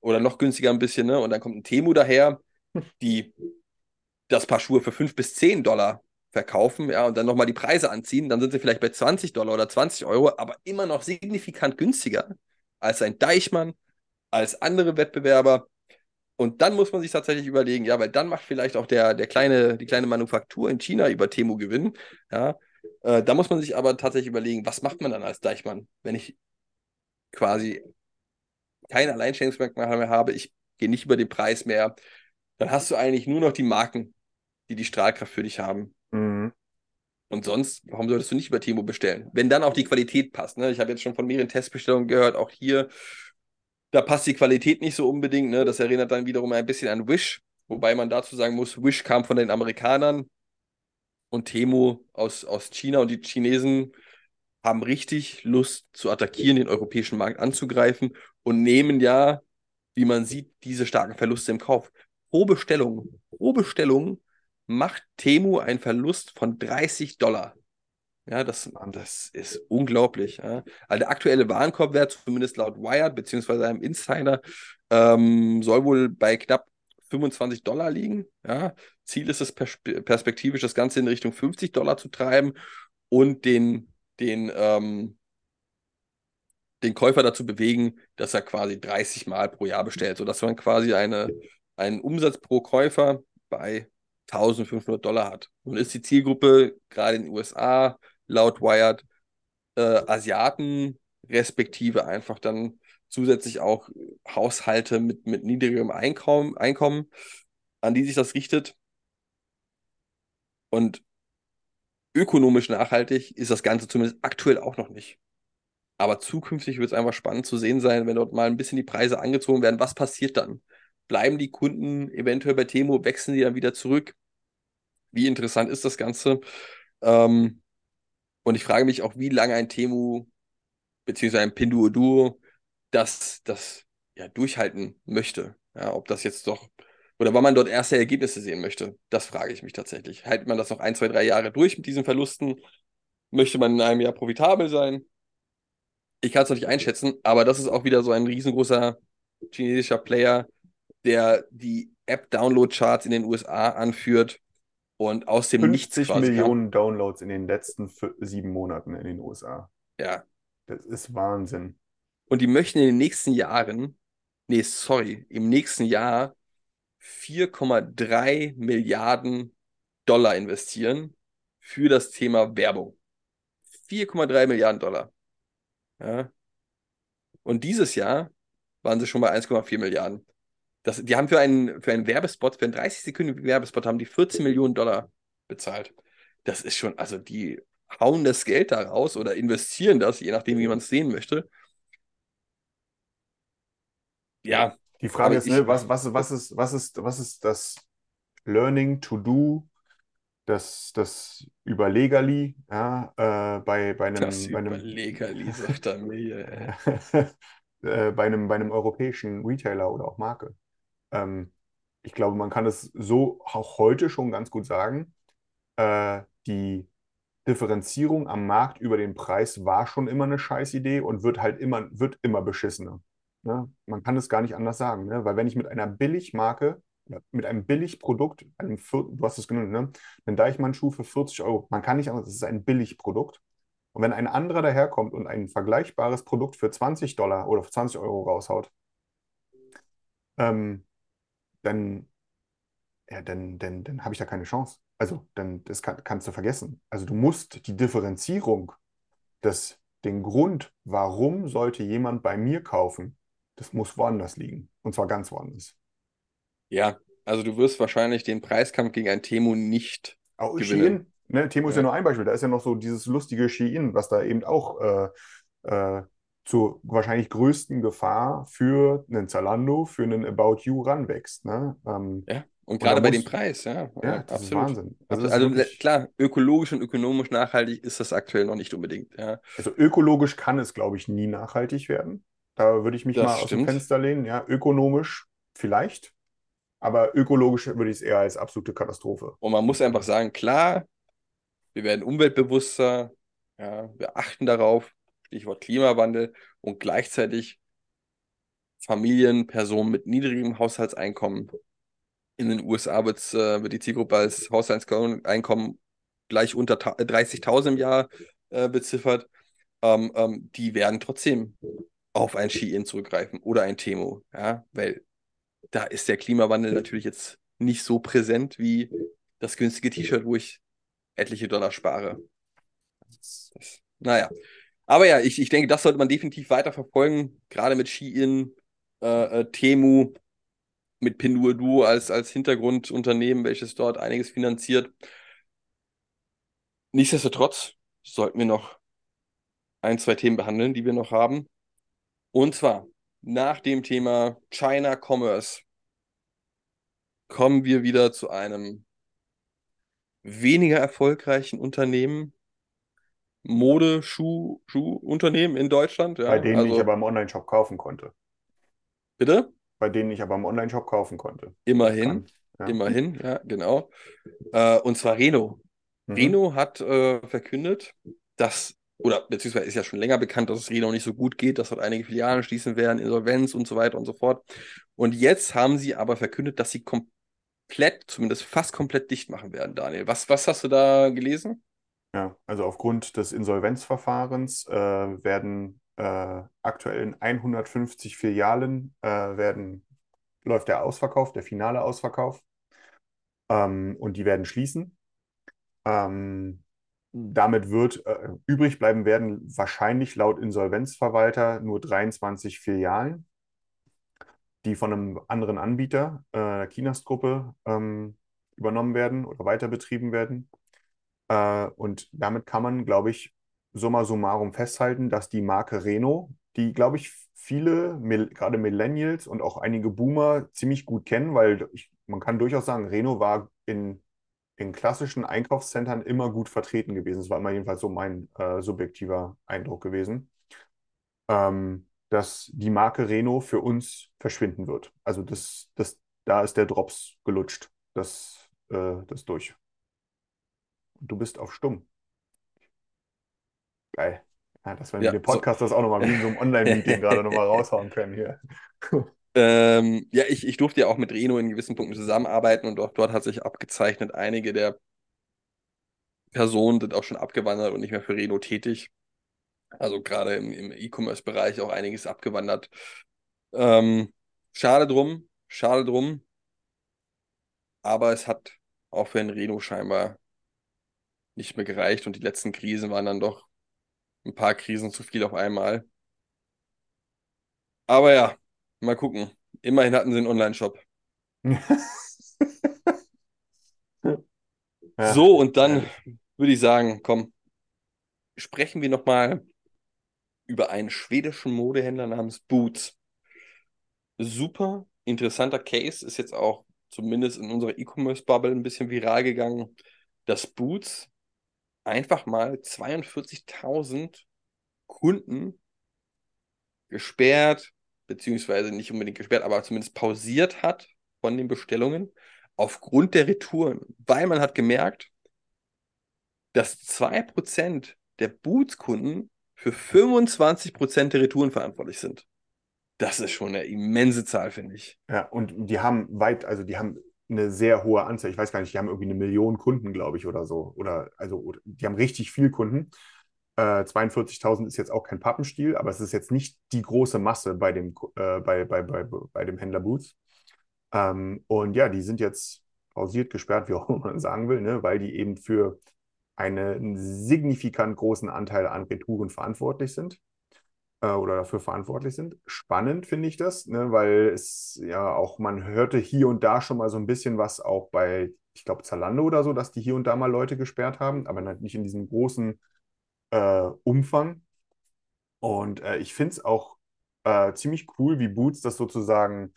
oder noch günstiger ein bisschen, ne? Und dann kommt ein Temu daher, die das Paar Schuhe für $5 bis $10 verkaufen, ja, und dann nochmal die Preise anziehen, dann sind sie vielleicht bei $20 oder 20 Euro, aber immer noch signifikant günstiger als ein Deichmann, als andere Wettbewerber. Und dann muss man sich tatsächlich überlegen, ja, weil dann macht vielleicht auch die kleine Manufaktur in China über Temu Gewinn, ja, Da muss man sich aber tatsächlich überlegen, was macht man dann als Deichmann, wenn ich quasi kein Alleinstellungsmerkmal mehr habe, ich gehe nicht über den Preis mehr, dann hast du eigentlich nur noch die Marken, die die Strahlkraft für dich haben. Mhm. Und sonst, warum solltest du nicht über Temu bestellen? Wenn dann auch die Qualität passt. Ne? Ich habe jetzt schon von mehreren Testbestellungen gehört, auch hier, da passt die Qualität nicht so unbedingt. Ne? Das erinnert dann wiederum ein bisschen an Wish, wobei man dazu sagen muss, Wish kam von den Amerikanern und Temu aus China und die Chinesen haben richtig Lust zu attackieren, den europäischen Markt anzugreifen und nehmen ja, wie man sieht, diese starken Verluste im Kauf. Pro Bestellung macht Temu einen Verlust von $30. Ja, das ist unglaublich. Ja. Also der aktuelle Warenkorbwert, zumindest laut Wired, beziehungsweise einem Insider, soll wohl bei knapp $25 liegen. Ja. Ziel ist es perspektivisch, das Ganze in Richtung $50 zu treiben und den Käufer dazu bewegen, dass er quasi 30 Mal pro Jahr bestellt, sodass man quasi einen Umsatz pro Käufer bei $1.500 hat. Nun ist die Zielgruppe gerade in den USA laut Wired Asiaten, respektive einfach dann zusätzlich auch Haushalte mit niedrigem Einkommen, an die sich das richtet. Und ökonomisch nachhaltig ist das Ganze zumindest aktuell auch noch nicht. Aber zukünftig wird es einfach spannend zu sehen sein, wenn dort mal ein bisschen die Preise angezogen werden, was passiert dann? Bleiben die Kunden eventuell bei Temu, wechseln die dann wieder zurück? Wie interessant ist das Ganze? Und ich frage mich auch, wie lange ein Temu bzw. ein Pinduoduo das ja, durchhalten möchte. Ja, ob das jetzt doch, oder wann man dort erste Ergebnisse sehen möchte, das frage ich mich tatsächlich. Hält man das noch 1, 2, 3 Jahre durch mit diesen Verlusten? Möchte man in einem Jahr profitabel sein? Ich kann es noch nicht einschätzen, aber das ist auch wieder so ein riesengroßer chinesischer Player, der die App-Download-Charts in den USA anführt und aus dem Nichts quasi 50 Millionen Downloads in den letzten 7 Monaten in den USA. Ja. Das ist Wahnsinn. Und die möchten im nächsten Jahr $4,3 Milliarden investieren für das Thema Werbung. $4,3 Milliarden. Ja. Und dieses Jahr waren sie schon bei 1,4 Milliarden. Die haben für einen Werbespot, für einen 30-sekündigen Werbespot, haben die $14 Millionen bezahlt. Das ist schon, also die hauen das Geld da raus oder investieren das, je nachdem, wie man es sehen möchte. Ja. Die Frage ist, was ist das Learning to do, das Überlegerli, ja, Überlegerli, sagt er mir. Bei einem europäischen Retailer oder auch Marke. Ich glaube, man kann es so auch heute schon ganz gut sagen. Die Differenzierung am Markt über den Preis war schon immer eine Scheißidee und wird immer beschissener. Ne? Man kann es gar nicht anders sagen, ne? Weil wenn ich mit einer Billigmarke, mit einem Billigprodukt, du hast es genannt, ne? Einen Deichmann-Schuh für €40, man kann nicht anders, das ist ein Billigprodukt. Und wenn ein anderer daherkommt und ein vergleichbares Produkt für $20 oder für €20 raushaut, dann habe ich da keine Chance. Also dann das kannst du vergessen. Also du musst die Differenzierung, den Grund, warum sollte jemand bei mir kaufen, das muss woanders liegen. Und zwar ganz woanders. Ja, also du wirst wahrscheinlich den Preiskampf gegen ein Temu nicht gewinnen. Ne, Temu ist ja nur ein Beispiel, da ist ja noch so dieses lustige Shein, was da eben auch zur wahrscheinlich größten Gefahr für einen Zalando, für einen About You ranwächst. Ne? Und gerade bei dem Preis, ja. Ja, das absolut. Ist Wahnsinn. Also klar, ökologisch und ökonomisch nachhaltig ist das aktuell noch nicht unbedingt. Ja. Also ökologisch kann es, glaube ich, nie nachhaltig werden. Da würde ich mich mal aus dem Fenster lehnen. Ja, ökonomisch vielleicht, aber ökologisch würde ich es eher als absolute Katastrophe. Und man muss einfach sagen, klar, wir werden umweltbewusster, ja, wir achten darauf, Stichwort Klimawandel, und gleichzeitig Familien, Personen mit niedrigem Haushaltseinkommen. In den USA wird die Zielgruppe als Haushaltseinkommen gleich unter 30.000 im Jahr beziffert. Die werden trotzdem auf ein Shein zurückgreifen oder ein Temu, ja, weil da ist der Klimawandel natürlich jetzt nicht so präsent wie das günstige T-Shirt, wo ich etliche Dollar spare. Naja. Aber ja, ich denke, das sollte man definitiv weiter verfolgen, gerade mit Shein, Temu, mit Pinduoduo als Hintergrundunternehmen, welches dort einiges finanziert. Nichtsdestotrotz sollten wir noch 1, 2 Themen behandeln, die wir noch haben. Und zwar nach dem Thema China Commerce kommen wir wieder zu einem weniger erfolgreichen Unternehmen, Mode-Schuh-Unternehmen in Deutschland. Ja, bei denen ich aber im Onlineshop kaufen konnte. Bitte? Bei denen ich aber im Onlineshop kaufen konnte. Immerhin, ja. Immerhin, ja, genau. Und zwar Reno. Mhm. Reno hat verkündet, dass, oder beziehungsweise ist ja schon länger bekannt, dass es Reno nicht so gut geht, dass dort einige Filialen schließen werden, Insolvenz und so weiter und so fort. Und jetzt haben sie aber verkündet, dass sie komplett, zumindest fast komplett dicht machen werden, Daniel. Was hast du da gelesen? Ja, also aufgrund des Insolvenzverfahrens werden aktuell in 150 Filialen läuft der Ausverkauf, der finale Ausverkauf, und die werden schließen. Damit wird übrig bleiben werden wahrscheinlich laut Insolvenzverwalter nur 23 Filialen, die von einem anderen Anbieter, der Chinas-Gruppe, übernommen werden oder weiterbetrieben werden. Und damit kann man, glaube ich, summa summarum festhalten, dass die Marke Reno, die, glaube ich, viele, gerade Millennials und auch einige Boomer ziemlich gut kennen, weil man kann durchaus sagen, Reno war in klassischen Einkaufszentren immer gut vertreten gewesen. Das war immer jedenfalls so mein subjektiver Eindruck gewesen, dass die Marke Reno für uns verschwinden wird. Also da ist der Drops gelutscht, das durch. Du bist auf stumm. Geil. Ja, dass wir mit dem Podcast das auch nochmal wie in so einem Online-Meeting gerade nochmal raushauen können hier. Ja, ich durfte ja auch mit Reno in gewissen Punkten zusammenarbeiten und auch dort hat sich abgezeichnet, einige der Personen sind auch schon abgewandert und nicht mehr für Reno tätig. Also gerade im E-Commerce-Bereich auch einiges abgewandert. Schade drum. Aber es hat auch für den Reno scheinbar nicht mehr gereicht und die letzten Krisen waren dann doch ein paar Krisen zu viel auf einmal. Aber ja, mal gucken. Immerhin hatten sie einen Online-Shop. Ja. So, und dann würde ich sagen, komm, sprechen wir nochmal über einen schwedischen Modehändler namens Bootz. Super interessanter Case, ist jetzt auch zumindest in unserer E-Commerce-Bubble ein bisschen viral gegangen, dass Bootz einfach mal 42.000 Kunden gesperrt, beziehungsweise nicht unbedingt gesperrt, aber zumindest pausiert hat von den Bestellungen aufgrund der Retouren. Weil man hat gemerkt, dass 2% der Bootz-Kunden für 25% der Retouren verantwortlich sind. Das ist schon eine immense Zahl, finde ich. Ja, und die haben eine sehr hohe Anzahl. Ich weiß gar nicht, die haben irgendwie 1 Million Kunden, glaube ich, oder so. Oder die haben richtig viel Kunden. 42.000 ist jetzt auch kein Pappenstiel, aber es ist jetzt nicht die große Masse bei dem Händler Bootz. Und ja, die sind jetzt pausiert, gesperrt, wie auch man sagen will, ne, weil die eben für einen signifikant großen Anteil an Retouren verantwortlich sind oder dafür verantwortlich sind. Spannend finde ich das, ne, weil es ja auch, man hörte hier und da schon mal so ein bisschen was auch bei, ich glaube, Zalando oder so, dass die hier und da mal Leute gesperrt haben, aber nicht in diesem großen Umfang. Und ich finde es auch ziemlich cool, wie Bootz das sozusagen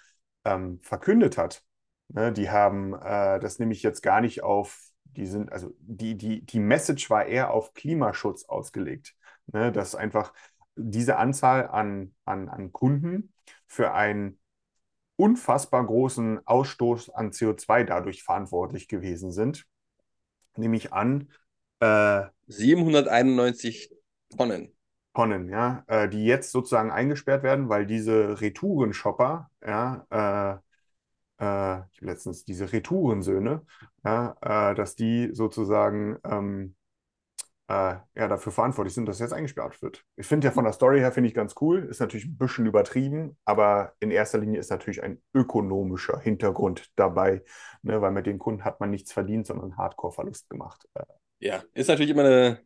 verkündet hat. Ne, die haben das nämlich jetzt gar nicht auf, die sind, also die Message war eher auf Klimaschutz ausgelegt. Ne, dass einfach diese Anzahl an Kunden für einen unfassbar großen Ausstoß an CO2 dadurch verantwortlich gewesen sind. Nehme ich an, 791 Tonnen. Tonnen, ja, die jetzt sozusagen eingesperrt werden, weil diese Retouren-Shopper, ja, ich habe letztens diese Retouren-Söhne, ja, dass die sozusagen dafür verantwortlich sind, dass jetzt eingesperrt wird. Ich finde ja von der Story her, finde ich ganz cool, ist natürlich ein bisschen übertrieben, aber in erster Linie ist natürlich ein ökonomischer Hintergrund dabei, ne, weil mit den Kunden hat man nichts verdient, sondern einen Hardcore-Verlust gemacht. Ja, ist natürlich immer eine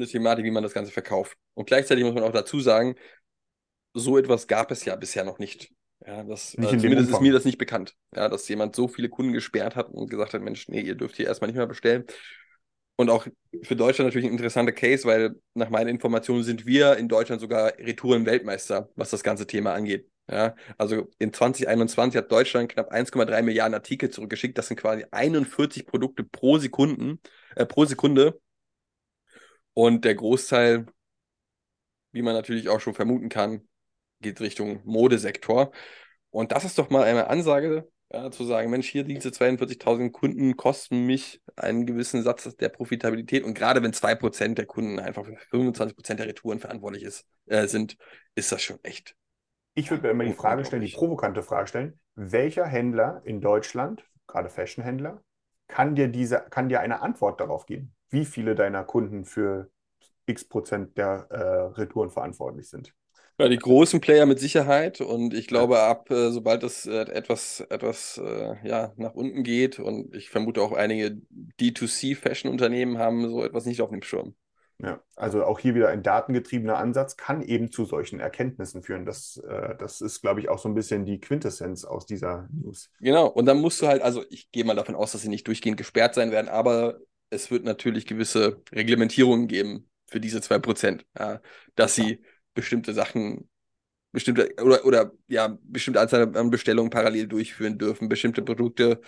eine Thematik, wie man das Ganze verkauft. Und gleichzeitig muss man auch dazu sagen, so etwas gab es ja bisher noch nicht. Ja, das, nicht zumindest ist mir das nicht bekannt, ja, dass jemand so viele Kunden gesperrt hat und gesagt hat, Mensch, nee, ihr dürft hier erstmal nicht mehr bestellen. Und auch für Deutschland natürlich ein interessanter Case, weil nach meinen Informationen sind wir in Deutschland sogar Retouren-Weltmeister, was das ganze Thema angeht. Ja, also in 2021 hat Deutschland knapp 1,3 Milliarden Artikel zurückgeschickt. Das sind quasi 41 Produkte pro Sekunde. Und der Großteil, wie man natürlich auch schon vermuten kann, geht Richtung Modesektor. Und das ist doch mal eine Ansage, ja, zu sagen, Mensch, hier diese 42.000 Kunden kosten mich einen gewissen Satz der Profitabilität. Und gerade wenn 2% der Kunden einfach für 25% der Retouren verantwortlich sind, ist das schon echt. Ich würde mir immer die Frage stellen, die provokante Frage stellen, welcher Händler in Deutschland, gerade Fashion-Händler, kann dir eine Antwort darauf geben, wie viele deiner Kunden für x% der Retouren verantwortlich sind? Ja, die großen Player mit Sicherheit, und ich glaube, sobald das etwas nach unten geht, und ich vermute auch einige D2C-Fashion-Unternehmen haben so etwas nicht auf dem Schirm. Ja, also auch hier wieder ein datengetriebener Ansatz kann eben zu solchen Erkenntnissen führen. Das ist, glaube ich, auch so ein bisschen die Quintessenz aus dieser News. Genau, und dann musst du halt, also ich gehe mal davon aus, dass sie nicht durchgehend gesperrt sein werden, aber es wird natürlich gewisse Reglementierungen geben für diese 2%, ja, dass sie bestimmte Sachen, bestimmte Anzahl an Bestellungen parallel durchführen dürfen, bestimmte Produkte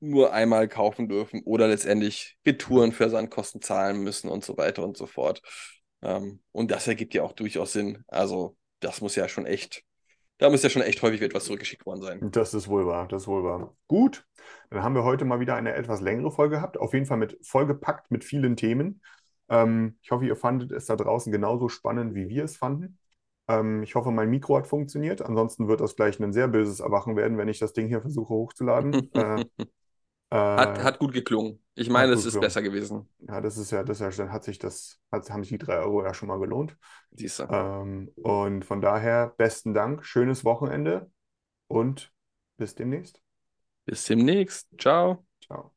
nur einmal kaufen dürfen oder letztendlich Retouren, Versandkosten zahlen müssen und so weiter und so fort. Und das ergibt ja auch durchaus Sinn. Also da muss ja schon echt häufig etwas zurückgeschickt worden sein. Das ist wohl wahr. Gut, dann haben wir heute mal wieder eine etwas längere Folge gehabt. Auf jeden Fall vollgepackt mit vielen Themen. Ich hoffe, ihr fandet es da draußen genauso spannend, wie wir es fanden. Ich hoffe, mein Mikro hat funktioniert. Ansonsten wird das gleich ein sehr böses Erwachen werden, wenn ich das Ding hier versuche hochzuladen. Hat gut geklungen. Ich meine, es ist besser gewesen. Ja, das ist ja, haben sich die 3 € ja schon mal gelohnt. Siehst du. Und von daher, besten Dank, schönes Wochenende und bis demnächst. Ciao. Ciao.